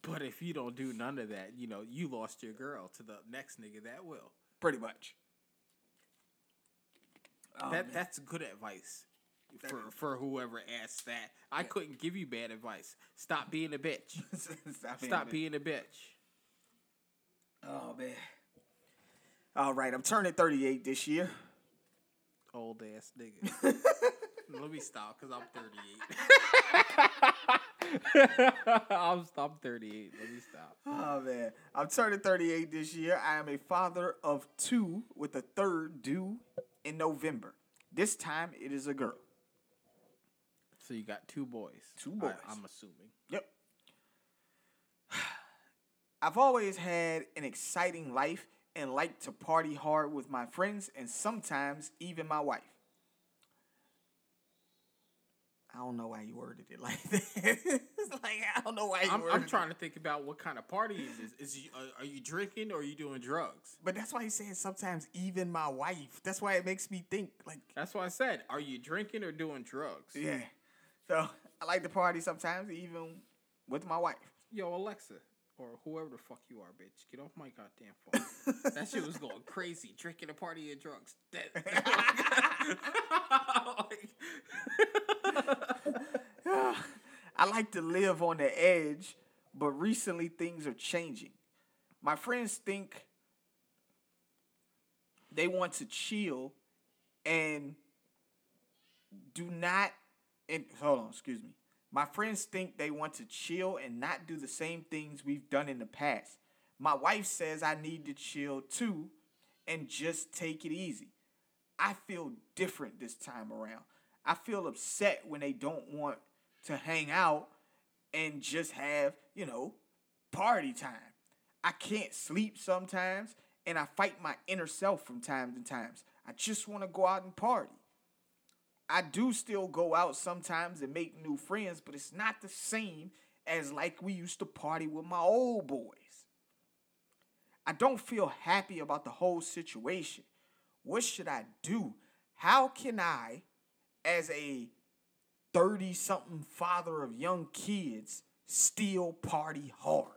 But if you don't do none of that, you know, you lost your girl to the next nigga that will. Pretty much. That's good advice for whoever asked that. I couldn't give you bad advice. Stop being a bitch. Stop being a bitch. Oh, man. All right, I'm turning 38 this year. Old ass nigga. Let me stop because I'm 38. I'm 38. Let me stop. Oh, man. I'm turning 38 this year. I am a father of two with a third due in November. This time, it is a girl. So you got two boys. I'm assuming. Yep. I've always had an exciting life and like to party hard with my friends and sometimes even my wife. I don't know why you worded it like that. I'm trying to think about what kind of party it is. Are you drinking or are you doing drugs? But that's why he said sometimes even my wife. That's why it makes me think. Like, that's why I said, are you drinking or doing drugs? Yeah. So I like to party sometimes even with my wife. Yo, Alexa. Or whoever the fuck you are, bitch. Get off my goddamn phone. That shit was going crazy. Drinking a party and drugs. I like to live on the edge, but recently things are changing. My friends think they want to chill and do not... And, hold on, excuse me. My friends think they want to chill and not do the same things we've done in the past. My wife says I need to chill too and just take it easy. I feel different this time around. I feel upset when they don't want to hang out and just have, you know, party time. I can't sleep sometimes and I fight my inner self from time to time. I just want to go out and party. I do still go out sometimes and make new friends, but it's not the same as like we used to party with my old boys. I don't feel happy about the whole situation. What should I do? How can I, as a 30-something father of young kids, still party hard?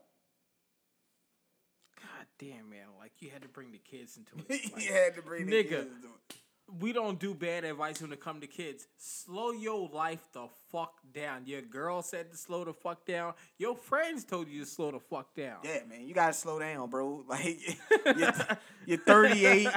God damn, man. Like, you had to bring the kids into it. Like, you had to bring the kids into it. We don't do bad advice when it comes to kids. Slow your life the fuck down. Your girl said to slow the fuck down. Your friends told you to slow the fuck down. Yeah, man. You got to slow down, bro. Like, you're 38.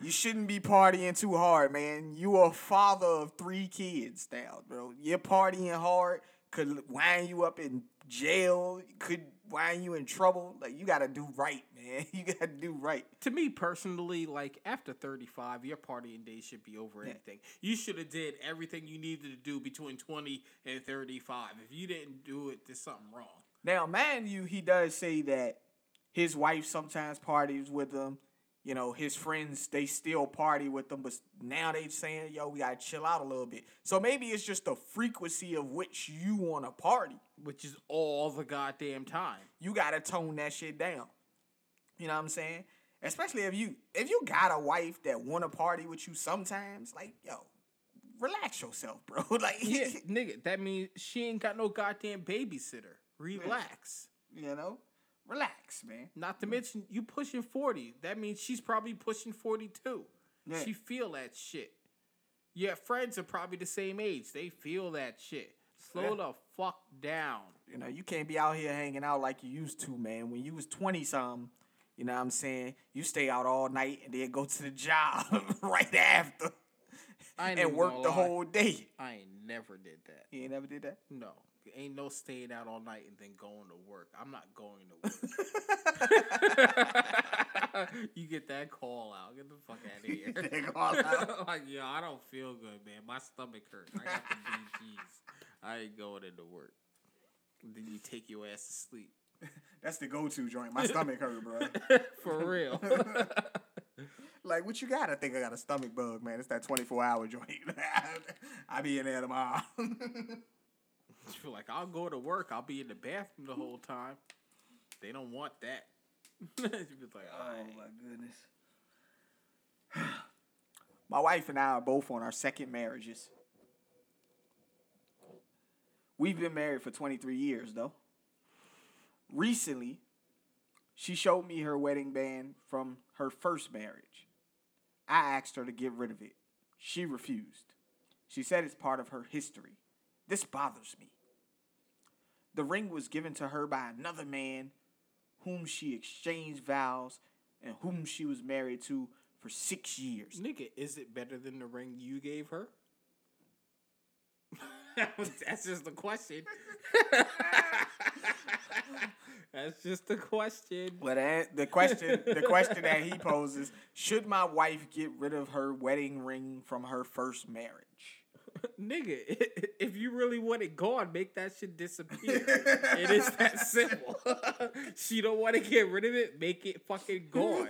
You shouldn't be partying too hard, man. You are a father of three kids now, bro. You're partying hard. Could wind you up in jail. Could wind you in trouble. Like, you got to do right, man. You got to do right. To me, personally, like, after 35, your partying days should be over anything. You should have did everything you needed to do between 20 and 35. If you didn't do it, there's something wrong. Now, mind you, he does say that his wife sometimes parties with him. You know, his friends, they still party with them, but now they saying, yo, we got to chill out a little bit. So maybe it's just the frequency of which you want to party. Which is all the goddamn time. You got to tone that shit down. You know what I'm saying? Especially if you got a wife that want to party with you sometimes, like, yo, relax yourself, bro. Like, yeah, nigga, that means she ain't got no goddamn babysitter. Relax. You know? Relax, man. Not to mention, you pushing 40. That means she's probably pushing 42. Yeah. She feel that shit. Your friends are probably the same age. They feel that shit. Slow the fuck down. You know, you can't be out here hanging out like you used to, man. When you was 20-something, you know what I'm saying? You stay out all night and then go to the job right after and work the whole day. I ain't never did that. You ain't never did that? No. Ain't no staying out all night and then going to work. I'm not going to work. You get that call out. Get the fuck out of here. That call out. Like, yo, I don't feel good, man. My stomach hurts. I got the BGs. I ain't going into work. Then you take your ass to sleep. That's the go-to joint. My stomach hurt, bro. For real. Like, what you got? I think I got a stomach bug, man. It's that 24-hour joint. I be in there tomorrow. You're like, I'll go to work. I'll be in the bathroom the whole time. They don't want that. You be like, oh, my goodness. My wife and I are both on our second marriages. We've been married for 23 years, though. Recently, she showed me her wedding band from her first marriage. I asked her to get rid of it. She refused. She said it's part of her history. This bothers me. The ring was given to her by another man whom she exchanged vows and whom she was married to for 6 years. Nigga, is it better than the ring you gave her? That's just the question. That's just the question. Well, the question that he poses: should my wife get rid of her wedding ring from her first marriage? Nigga, if you really want it gone, make that shit disappear. It is that simple. She don't want to get rid of it. Make it fucking gone.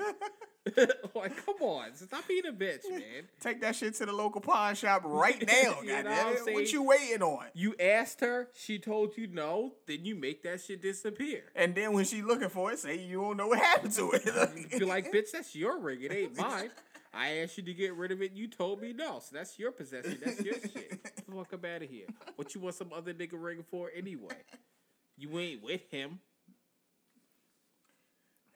Like, come on, stop being a bitch, man. Take that shit to the local pawn shop right now. You know what you waiting on? You asked her, she told you no, then you make that shit disappear. And then when she looking for it, say you don't know what happened to it. You're like, bitch, that's your ring, it ain't mine. I asked you to get rid of it, you told me no, so that's your possession, that's your shit. Fuck up out of here. What you want some other nigga ring for anyway? You ain't with him.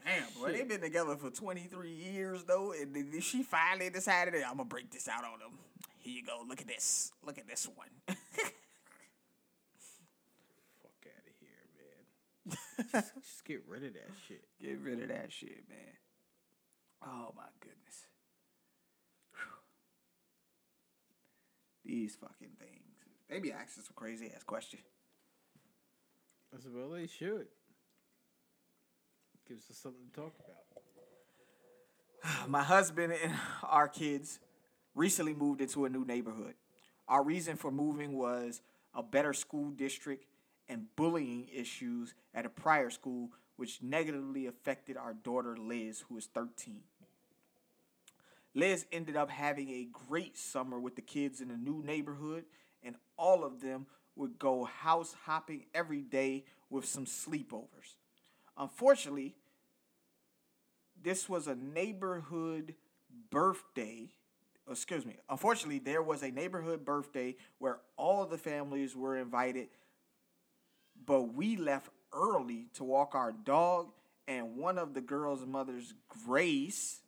Damn, boy, they've been together for 23 years, though, and she finally decided, I'm going to break this out on them. Here you go. Look at this. Look at this one. Fuck out of here, man. Just get rid of that shit. Get rid of that shit, man. Oh, my goodness. Whew. These fucking things. They be asking some crazy-ass questions. I suppose they should. Gives us something to talk about. My husband and our kids recently moved into a new neighborhood. Our reason for moving was a better school district and bullying issues at a prior school, which negatively affected our daughter Liz, who is 13. Liz ended up having a great summer with the kids in the new neighborhood, and all of them would go house hopping every day with some sleepovers. Unfortunately, there was a neighborhood birthday where all the families were invited, but we left early to walk our dog, and one of the girls' mothers, Grace,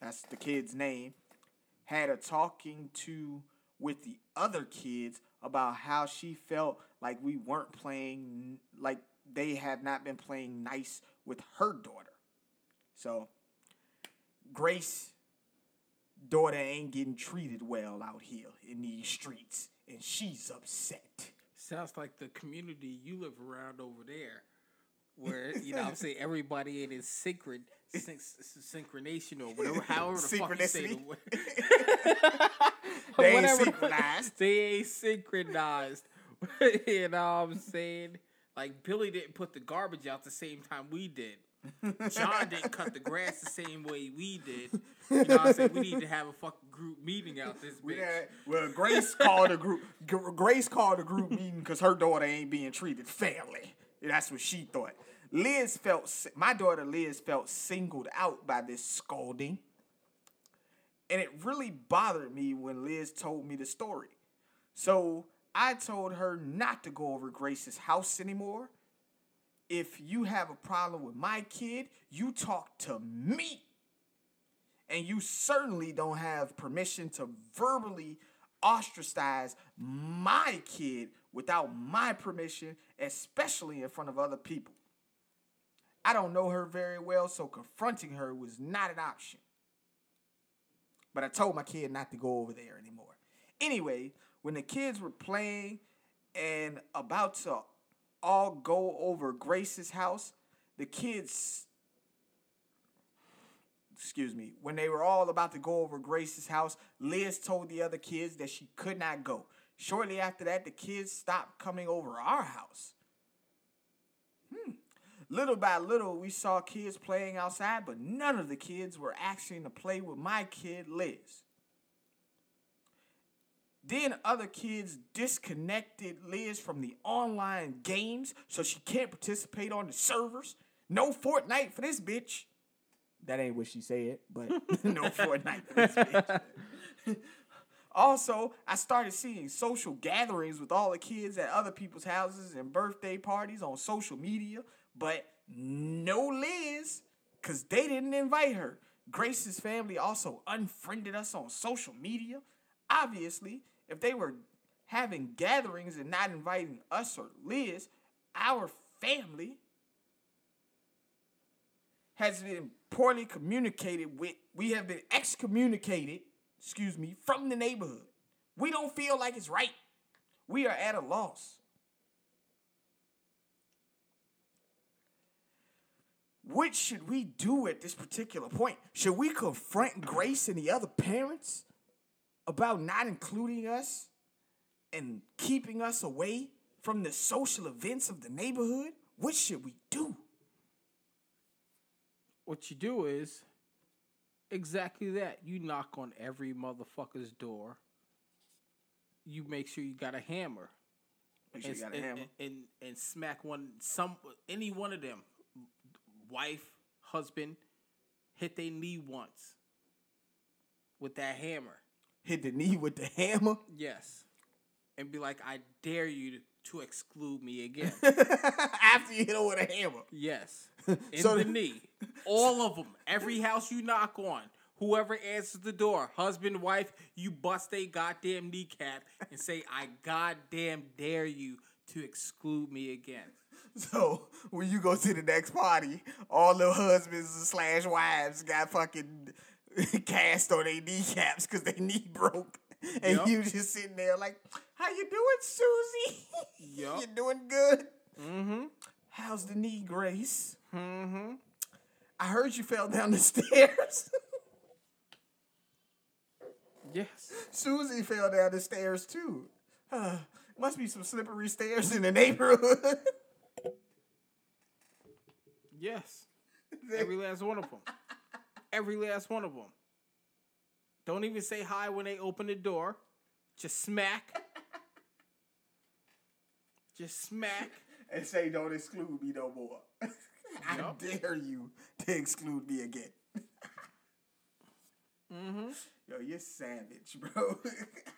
that's the kid's name, had a talking to with the other kids about how she felt like we weren't playing, like they had not been playing nice with her daughter. So, Grace's daughter ain't getting treated well out here in these streets, and she's upset. Sounds like the community you live around over there, where, you know what I'm saying, everybody ain't in synchronization or whatever, however the fuck you say the word. They ain't synchronized. They ain't synchronized. You know what I'm saying? Like, Billy didn't put the garbage out the same time we did. John didn't cut the grass the same way we did. You know what I'm saying? We need to have a fucking group meeting out this bitch. Well, Grace called a group. Grace called a group meeting because her daughter ain't being treated fairly. That's what she thought. My daughter Liz felt singled out by this scolding. And it really bothered me when Liz told me the story. So I told her not to go over Grace's house anymore. If you have a problem with my kid, you talk to me. And you certainly don't have permission to verbally ostracize my kid without my permission, especially in front of other people. I don't know her very well, so confronting her was not an option. But I told my kid not to go over there anymore. Anyway, when the kids were playing and about to all go over Grace's house, the kids, when they were all about to go over Grace's house, Liz told the other kids that she could not go. Shortly after that, the kids stopped coming over our house. Little by little, we saw kids playing outside, but none of the kids were asking to play with my kid, Liz. Then other kids disconnected Liz from the online games so she can't participate on the servers. No Fortnite for this bitch. That ain't what she said, but no Fortnite for this bitch. Also, I started seeing social gatherings with all the kids at other people's houses and birthday parties on social media, but no Liz, because they didn't invite her. Grace's family also unfriended us on social media. Obviously, if they were having gatherings and not inviting us or Liz, our family has been poorly communicated with. We have been excommunicated, from the neighborhood. We don't feel like it's right. We are at a loss. What should we do at this particular point? Should we confront Grace and the other parents about not including us and keeping us away from the social events of the neighborhood? What should we do? What you do is exactly that. You knock on every motherfucker's door. You make sure you got a hammer. Make sure you got a hammer. And smack any one of them. Wife, husband, hit their knee once with that hammer. Hit the knee with the hammer? Yes. And be like, I dare you to exclude me again. After you hit her with a hammer? Yes. The knee. All of them. Every house you knock on. Whoever answers the door, husband, wife, you bust a goddamn kneecap and say, I goddamn dare you to exclude me again. So, when you go to the next party, all the husbands/wives got fucking cast on their kneecaps because their knee broke. And you just sitting there like, how you doing, Susie? Yep. You doing good? Mm-hmm. How's the knee, Grace? Mm-hmm. I heard you fell down the stairs. Yes. Susie fell down the stairs, too. Must be some slippery stairs in the neighborhood. Yes. Every last one of them. Every last one of them. Don't even say hi when they open the door. Just smack. Just smack. And say, don't exclude me no more. I dare you to exclude me again. Mm-hmm. Yo, you're savage, bro.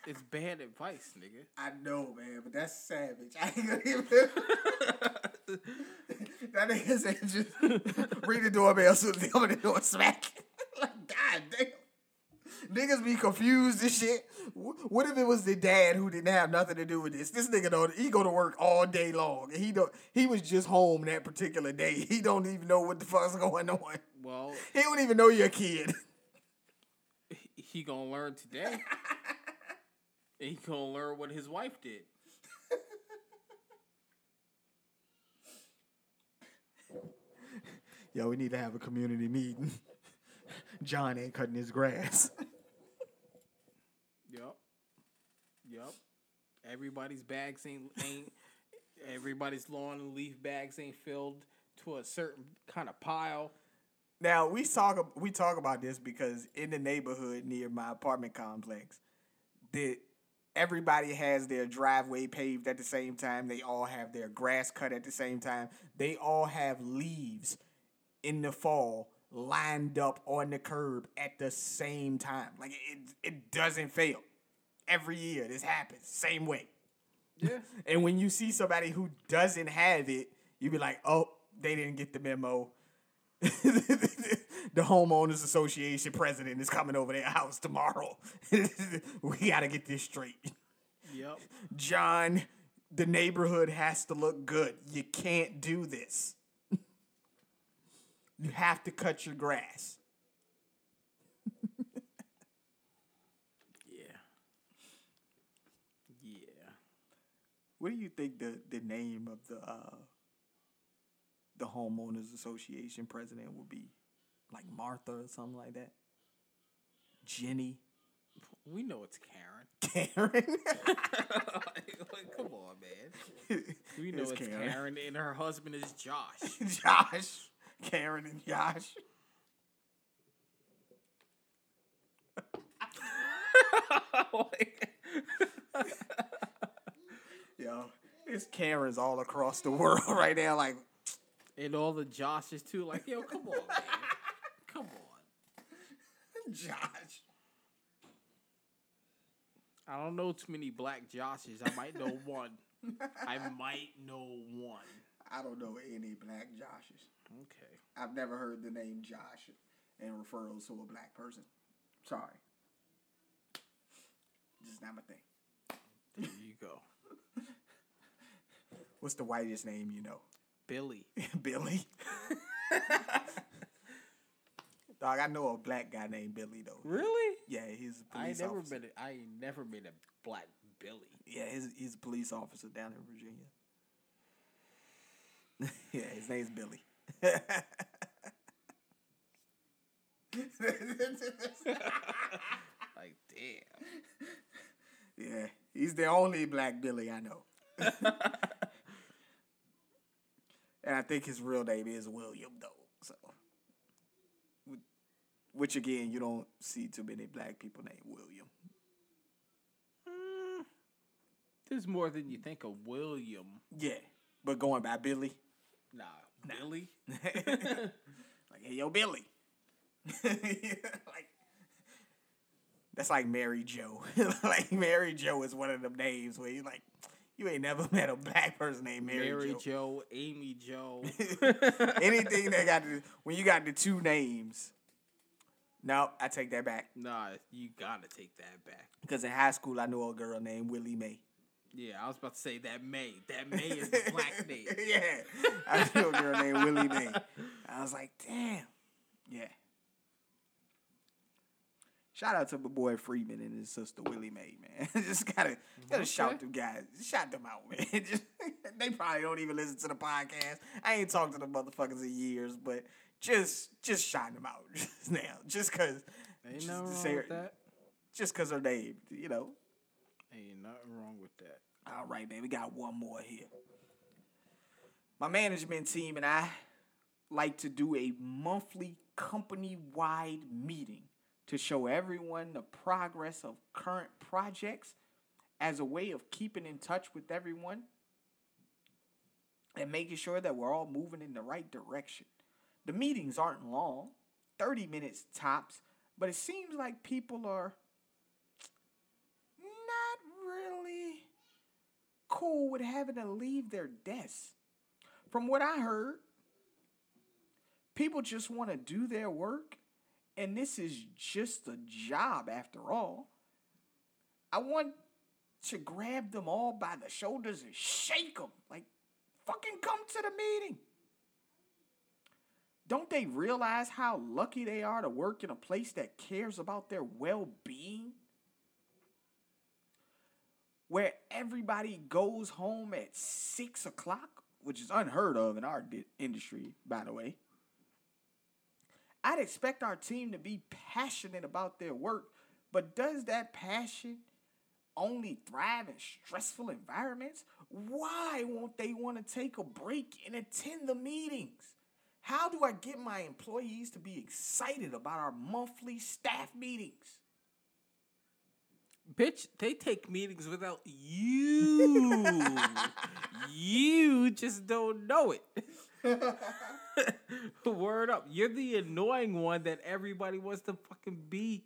It's bad advice, nigga. I know, man, but that's savage. I ain't gonna even... That nigga said just ring the doorbell so they open the door and smack. Like, god damn. Niggas be confused and shit. What if it was the dad who didn't have nothing to do with this? This nigga, he go to work all day long. And he was just home that particular day. He don't even know what the fuck's going on. Well... He don't even know you're a kid. He gonna learn today. And he gonna learn what his wife did. Yo, we need to have a community meeting. John ain't cutting his grass. Yep. Everybody's lawn and leaf bags ain't filled to a certain kind of pile. Now, we talk about this because in the neighborhood near my apartment complex, everybody has their driveway paved at the same time. They all have their grass cut at the same time. They all have leaves in the fall lined up on the curb at the same time. Like, it doesn't fail. Every year, this happens. Same way. Yeah. And when you see somebody who doesn't have it, you be like, oh, they didn't get the memo. The homeowners association president is coming over their house tomorrow. We gotta get this straight. Yep. John, the neighborhood has to look good. You can't do this. You have to cut your grass. Yeah. What do you think the name of the homeowners association president would be? Like Martha or something like that? Jenny? We know it's Karen. Karen? Like, come on, man. We know it's Karen. Karen and her husband is Josh. Josh. Karen and Josh. Yo, it's Karens all across the world right now, like, and all the Joshes too. Like, yo, come on, man, come on, Josh. I don't know too many black Joshes. I might know one. I don't know any black Joshes. Okay. I've never heard the name Josh and referrals to a black person. Sorry. Just not my thing. There you go. What's the whitest name you know? Billy. Billy? Dog, I know a black guy named Billy, though. Really? Yeah, he's a police officer. I ain't never been a black Billy. Yeah, he's a police officer down in Virginia. Yeah, his name's Billy. Like, damn. Yeah, he's the only black Billy I know. And I think his real name is William, though. So, which again, you don't see too many black people named William. There's more than you think of William. Yeah, but going by Billy. Nah. Billy? Like, hey, yo, Billy. Like, that's like Mary Jo. Like, Mary Jo is one of them names where you're like, you ain't never met a black person named Mary Jo. Jo, Amy Jo. Anything that got to, when you got the two names. No, I take that back. Nah, you gotta take that back. Because in high school, I knew a girl named Willie Mae. Yeah, I was about to say that May. That May is the black name. Yeah. I knew a girl named Willie Mae. I was like, damn. Yeah. Shout out to my boy Freeman and his sister Willie Mae, man. Just gotta shout them guys. Shout them out, man. Just, they probably don't even listen to the podcast. I ain't talked to the motherfuckers in years, but just shout them out just now. Just cause ain't nothing wrong with that. Just cause her name, you know. Ain't nothing wrong with that. All right, man. We got one more here. My management team and I like to do a monthly company-wide meeting to show everyone the progress of current projects as a way of keeping in touch with everyone and making sure that we're all moving in the right direction. The meetings aren't long, 30 minutes tops, but it seems like people are not really cool with having to leave their desks. From what I heard, people just want to do their work. And this is just a job after all. I want to grab them all by the shoulders and shake them. Like, fucking come to the meeting. Don't they realize how lucky they are to work in a place that cares about their well-being? Where everybody goes home at 6 o'clock, which is unheard of in our industry, by the way. I'd expect our team to be passionate about their work, but does that passion only thrive in stressful environments? Why won't they want to take a break and attend the meetings? How do I get my employees to be excited about our monthly staff meetings? Bitch, they take meetings without you. You just don't know it. Word up. You're the annoying one that everybody wants to fucking be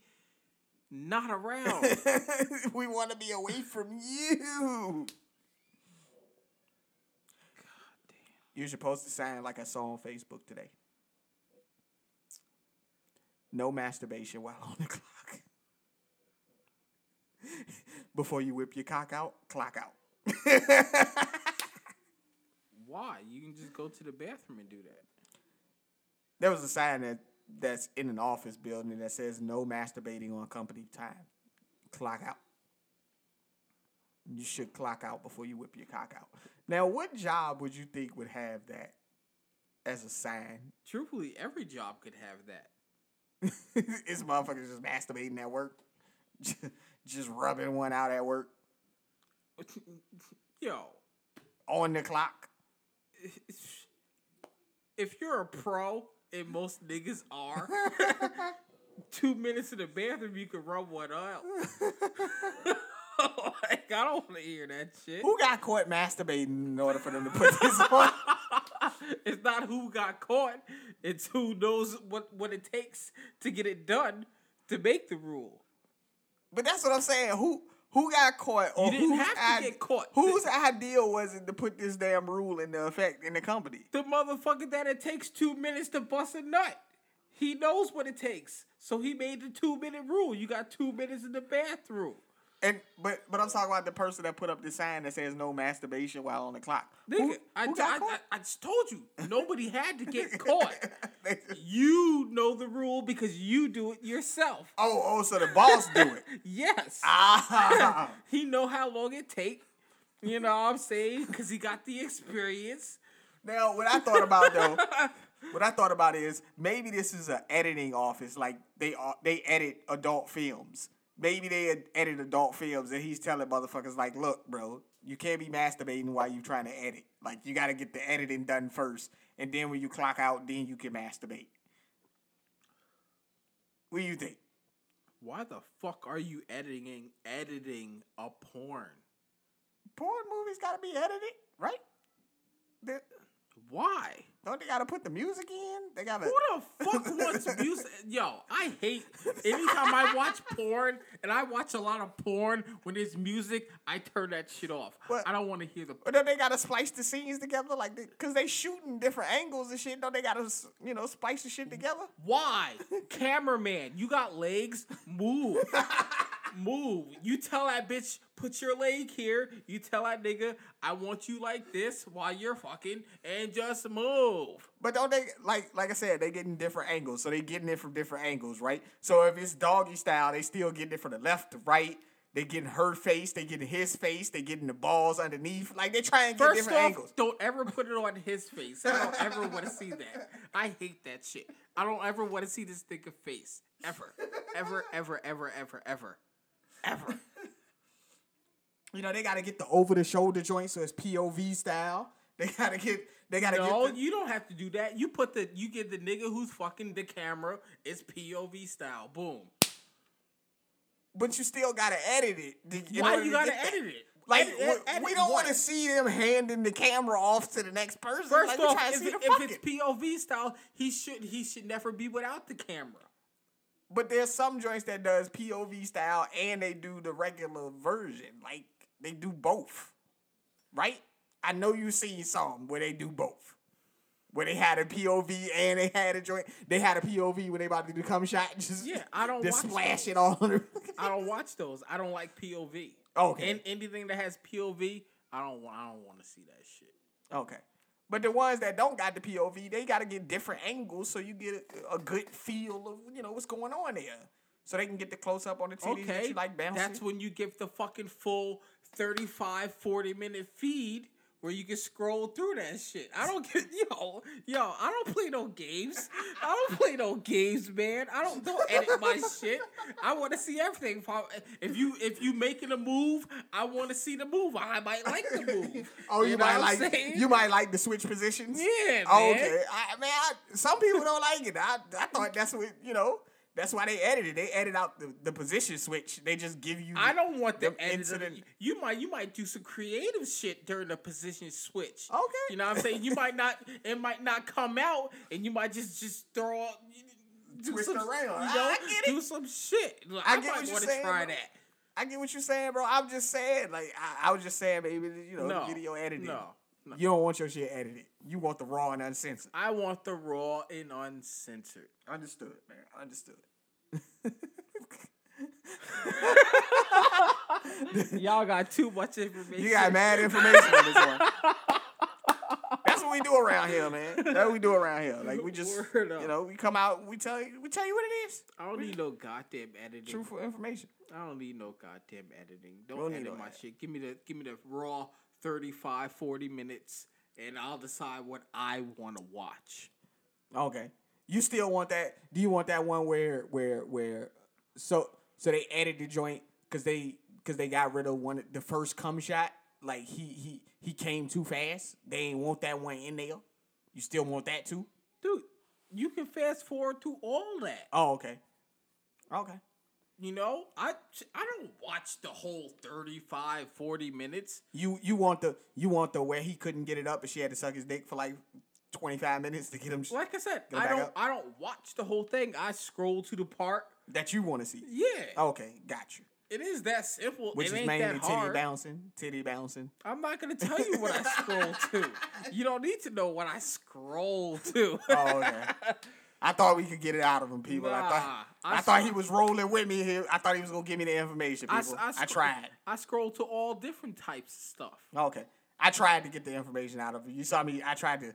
not around. We want to be away from you. God damn. You're supposed to sound like I saw on Facebook today. No masturbation while on the clock. Before you whip your cock out, clock out. Why? You can just go to the bathroom and do that. There was a sign that's in an office building that says no masturbating on company time. Clock out. You should clock out before you whip your cock out. Now, what job would you think would have that as a sign? Truthfully, every job could have that. It's motherfuckers just masturbating at work. Just rubbing one out at work. Yo. On the clock. If you're a pro, and most niggas are, 2 minutes in the bathroom, you can rub one out. Like, I don't want to hear that shit. Who got caught masturbating in order for them to put this on? It's not who got caught. It's who knows what it takes to get it done to make the rule. But that's what I'm saying. Who got caught, or whose idea was it to put this damn rule into effect in the company? The motherfucker that it takes 2 minutes to bust a nut. He knows what it takes, so he made the 2 minute rule. You got 2 minutes in the bathroom. And but I'm talking about the person that put up the sign that says no masturbation while on the clock. Nigga, I just told you, nobody had to get caught. You know the rule because you do it yourself. Oh, so the boss do it. Yes. Ah. He know how long it take. You know what I'm saying? Because he got the experience. Now, what I thought about is maybe this is an editing office. Like they edit adult films. Maybe they edit adult films and he's telling motherfuckers, like, look, bro, you can't be masturbating while you're trying to edit. Like, you got to get the editing done first. And then when you clock out, then you can masturbate. What do you think? Why the fuck are you editing a porn? Porn movies got to be edited, right? Why? Don't they gotta put the music in? They gotta. Who the fuck wants music? Yo, I hate anytime I watch porn, and I watch a lot of porn. When there's music, I turn that shit off. But I don't want to hear the. But then they gotta splice the scenes together, like, because they shooting different angles and shit. Don't they gotta, splice the shit together? Why, cameraman? You got legs? Move. Move. You tell that bitch, put your leg here. You tell that nigga, I want you like this while you're fucking, and just move. But don't they, like I said, they getting different angles. So they getting it from different angles, right? So if it's doggy style, they still getting it from the left to right. They getting her face. They getting his face. They getting the balls underneath. Like, they try and get different angles. Don't ever put it on his face. I don't ever want to see that. I hate that shit. I don't ever want to see this nigga face. Ever. Ever, ever, ever, ever, ever. Ever. You know, they gotta get the over the shoulder joint, so it's POV style. You don't have to do that. You get the nigga who's fucking the camera. It's POV style. Boom. But you still gotta edit it. Why you gotta edit it? Like, we don't want to see them handing the camera off to the next person. First off, if it's POV style, he should never be without the camera. But there's some joints that does POV style and they do the regular version. Like, they do both. Right? I know you seen some where they do both. Where they had a POV and they had a joint. They had a POV when they about to do cum shot. Splash it all under. I don't watch those. I don't like POV. Okay. And anything that has POV, I don't want to see that shit. Okay. But the ones that don't got the POV, they got to get different angles so you get a good feel of, what's going on there. So they can get the close-up on the TV that you like bouncing. That's when you give the fucking full 35, 40-minute feed where you can scroll through that shit. I don't get, I don't play no games. I don't play no games, man. Don't edit my shit. I want to see everything. If you making a move, I want to see the move. I might like the move. Oh, you might like, you might like the switch positions? Yeah, man. Oh, okay. Some people don't like it. I thought that's what, that's why they edited. They edit out the position switch. They just give you. I don't want the editing. You might do some creative shit during the position switch. Okay. You know what I'm saying? You might not. It might not come out, and you might just throw up, twist some, around. I get it. Do some shit. I get what you're saying. Try that. I get what you're saying, bro. I'm just saying. Like I was just saying, baby. Video editing. No. You don't want your shit edited. You want the raw and uncensored. I want the raw and uncensored. Understood, man. Understood. Y'all got too much information. You got mad information on this one. That's what we we do around here, man. That's what we do around here. Like, we just, you know, we come out, we tell you what it is. I don't need no goddamn editing. Truthful information. I don't need no goddamn editing. Don't edit my shit. Give me the raw 35, 40 minutes, and I'll decide what I want to watch. Okay. You still want that? Do you want that one where so they added the joint because they got rid of the first cum shot? Like he came too fast. They ain't want that one in there. You still want that too? Dude, you can fast forward to all that. Oh, okay. Okay. You know, I don't watch the whole 35, 40 minutes. You want the where he couldn't get it up and she had to suck his dick for like 25 minutes to get him. Like I said, I don't watch the whole thing. I scroll to the part that you want to see. Yeah. Okay, got you. It is that simple. Which is mainly titty bouncing. I'm not going to tell you what I scroll to. You don't need to know what I scroll to. Oh, okay. I thought we could get it out of him, people. Nah, I thought he was rolling with me here. I thought he was going to give me the information, people. I tried. I scroll to all different types of stuff. Okay. I tried to get the information out of him. You saw me. I tried to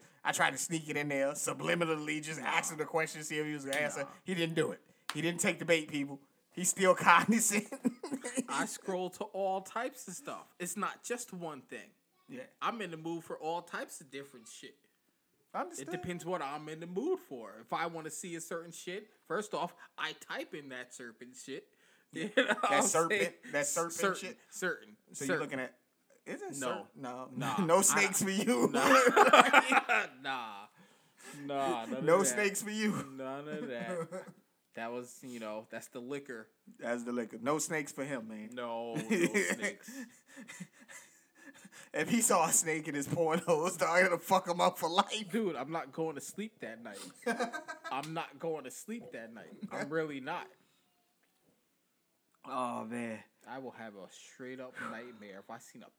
sneak it in there, subliminally, just asking the question, see if he was going to answer. He didn't do it. He didn't take the bait, people. He's still cognizant. I scroll to all types of stuff. It's not just one thing. Yeah. I'm in the mood for all types of different shit. I understand. It depends what I'm in the mood for. If I want to see a certain shit, first off, I type in that serpent shit. You know that serpent? Saying? That serpent certain, shit? Certain. So certain. You're looking at... Is it no. No. Nah. No snakes for you. Nah. Nah. No snakes for you. None of that. That was, you know, that's the liquor. That's the liquor. No snakes for him, man. No snakes. If he saw a snake in his porno, it's going to fuck him up for life. Dude, I'm not going to sleep that night. I'm really not. Oh, man. I will have a straight-up nightmare if I seen a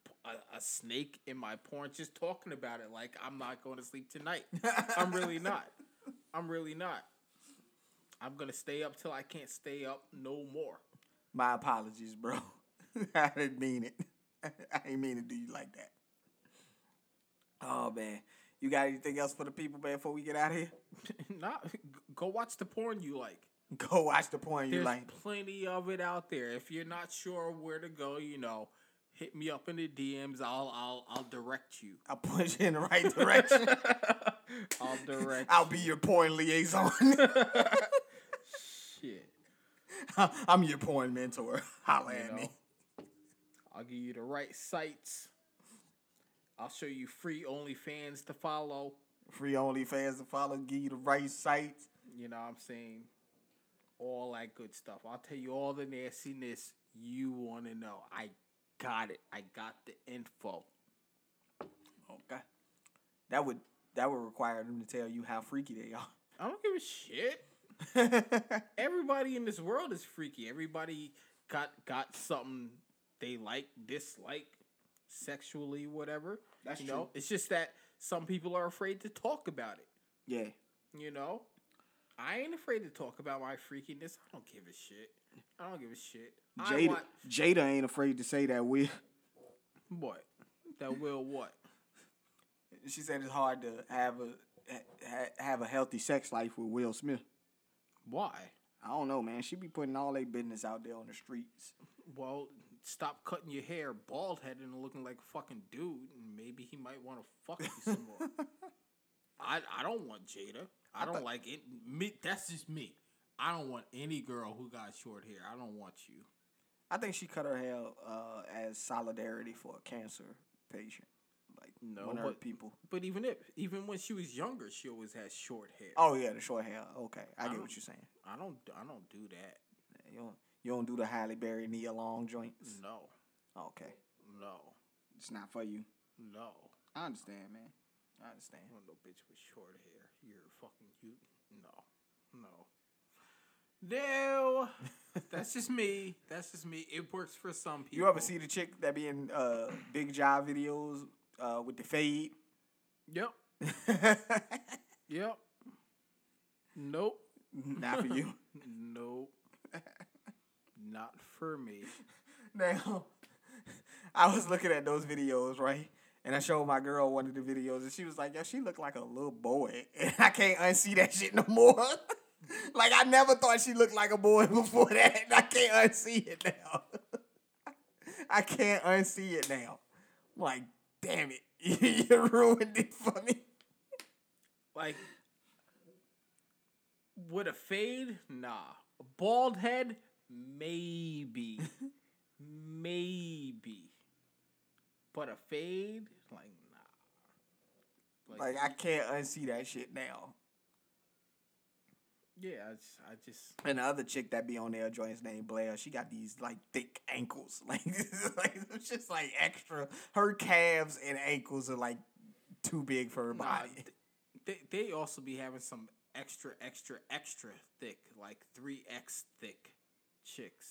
snake in my porn just talking about it like I'm not going to sleep tonight. I'm really not. I'm going to stay up till I can't stay up no more. My apologies, bro. I didn't mean it. I didn't mean to do you like that. Oh, man. You got anything else for the people, man, before we get out of here? Nah, go watch the porn you like. There's plenty of it out there. If you're not sure where to go, you know, hit me up in the DMs. I'll direct you. I'll push you in the right direction. I'll be your porn liaison. Shit. I'm your porn mentor. Holla at me. I'll give you the right sites. I'll show you free OnlyFans to follow. Give you the right sites. You know what I'm saying? All that good stuff. I'll tell you all the nastiness you want to know. I got it. I got the info. Okay. That would require them to tell you how freaky they are. I don't give a shit. Everybody in this world is freaky. Everybody got something they like, dislike, sexually, whatever. That's true. Know? It's just that some people are afraid to talk about it. Yeah. You know? I ain't afraid to talk about my freakiness. I don't give a shit. Jada ain't afraid to say that, Will. What? That Will what? She said it's hard to have a healthy sex life with Will Smith. Why? I don't know, man. She be putting all their business out there on the streets. Well, stop cutting your hair bald-headed and looking like a fucking dude, and maybe he might want to fuck you some more. I don't want Jada. I don't like it. Me, that's just me. I don't want any girl who got short hair. I don't want you. I think she cut her hair as solidarity for a cancer patient. Like, no, one of her people. But even when she was younger, she always had short hair. Oh, yeah, the short hair. Okay, I get what you're saying. I don't do that. You don't do the Halle Berry knee long joints? No. Okay. No. It's not for you? No. I understand, man. I understand. I want no bitch with short hair. You're fucking cute. No. That's just me. It works for some people. You ever see the chick that be in Big Job videos with the fade? Yep. Yep. Nope. Not for you. Nope. Not for me. Now, I was looking at those videos, right? And I showed my girl one of the videos, and she was like, yo, she looked like a little boy. And I can't unsee that shit no more. Like, I never thought she looked like a boy before that. And I can't unsee it now. I can't unsee it now. I'm like, damn it. You ruined it for me. Like, would a fade? Nah. A bald head? Maybe. Maybe. But a fade? Like, nah. Like, I can't unsee that shit now. Yeah, I just... And the other chick that be on there, joint's named Blair, she got these, like, thick ankles. Like, it's just, like, extra. Her calves and ankles are, like, too big for her body. They also be having some extra thick, like 3X thick chicks.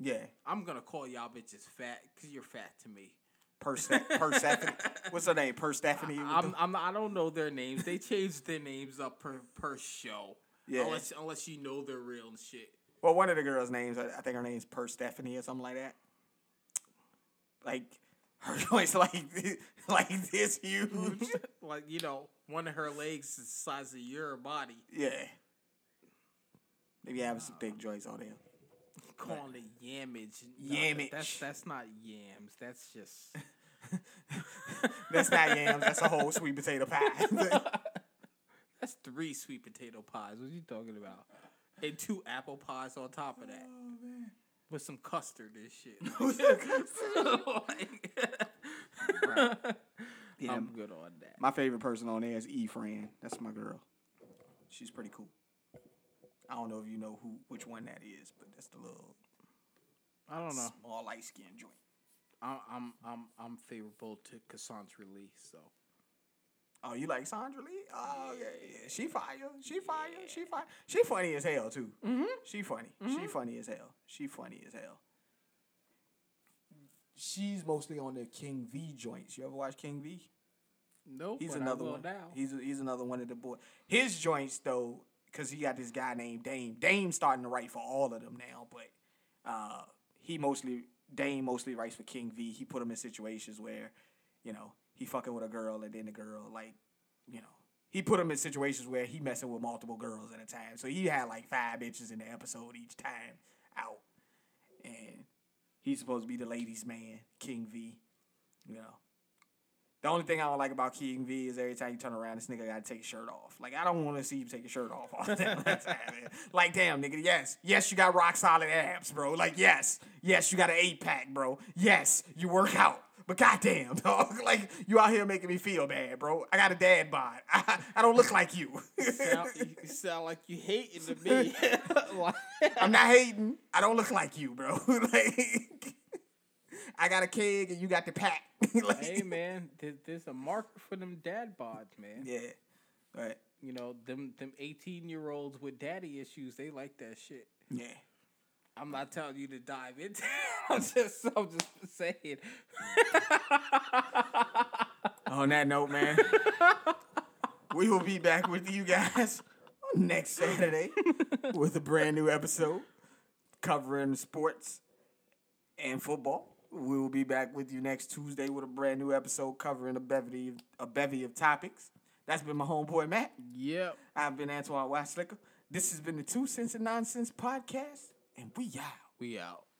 Yeah. I'm going to call y'all bitches fat because you're fat to me. Persephone. What's her name? Persephone? I don't know their names. They changed their names up per show. Yeah. Unless you know they're real and shit. Well, one of the girls' names, I think her name's Persephone or something like that. Like, her joint's like this huge. Like, you know, one of her legs is the size of your body. Yeah. Maybe having some big joints on there. Calling it yamage. No, yamage. That's not yams. That's just... That's not yams. That's a whole sweet potato pie. That's 3 sweet potato pies. What are you talking about? And 2 apple pies on top of that. Oh, man. With some custard and shit. With some custard? Right. Yeah, I'm good on that. My favorite person on there is E-Fran. That's my girl. She's pretty cool. I don't know if you know which one that is, but that's the little... I don't know. Small, light-skinned joint. I'm favorable to Cassandra Lee, so... Oh, you like Sandra Lee? Oh, yeah. She fire. She funny as hell, too. Mm-hmm. She funny as hell. She's mostly on the King V joints. You ever watch King V? Nope, he's another one. Now. He's another one of the boys. His joints, though, because he got this guy named Dame. Dame's starting to write for all of them now, but Dame mostly writes for King V. He put him in situations where, you know, he fucking with a girl, and then the girl, like, you know, he put him in situations where he messing with multiple girls at a time. So he had like 5 bitches in the episode each time out. And he's supposed to be the ladies' man, King V. You know. The only thing I don't like about King V is every time you turn around, this nigga gotta take his shirt off. Like, I don't want to see you take your shirt off all the time. Like, damn, nigga, yes. Yes, you got rock solid abs, bro. Like, yes. Yes, you got an 8-pack, bro. Yes, you work out. But goddamn, dog, like, you out here making me feel bad, bro. I got a dad bod. I don't look like you. You sound like you hating to me. I'm not hating. I don't look like you, bro. Like, I got a keg and you got the pack. Like, hey, man, there's a market for them dad bods, man. Yeah. But, you know, them 18-year-olds with daddy issues, they like that shit. Yeah. I'm not telling you to dive into it. I'm just saying. On that note, man, we will be back with you guys next Saturday with a brand new episode covering sports and football. We will be back with you next Tuesday with a brand new episode covering a bevy of topics. That's been my homeboy, Matt. Yep. I've been Antoine Wadsnicker. This has been the 2 Cents and Nonsense podcast. And we out.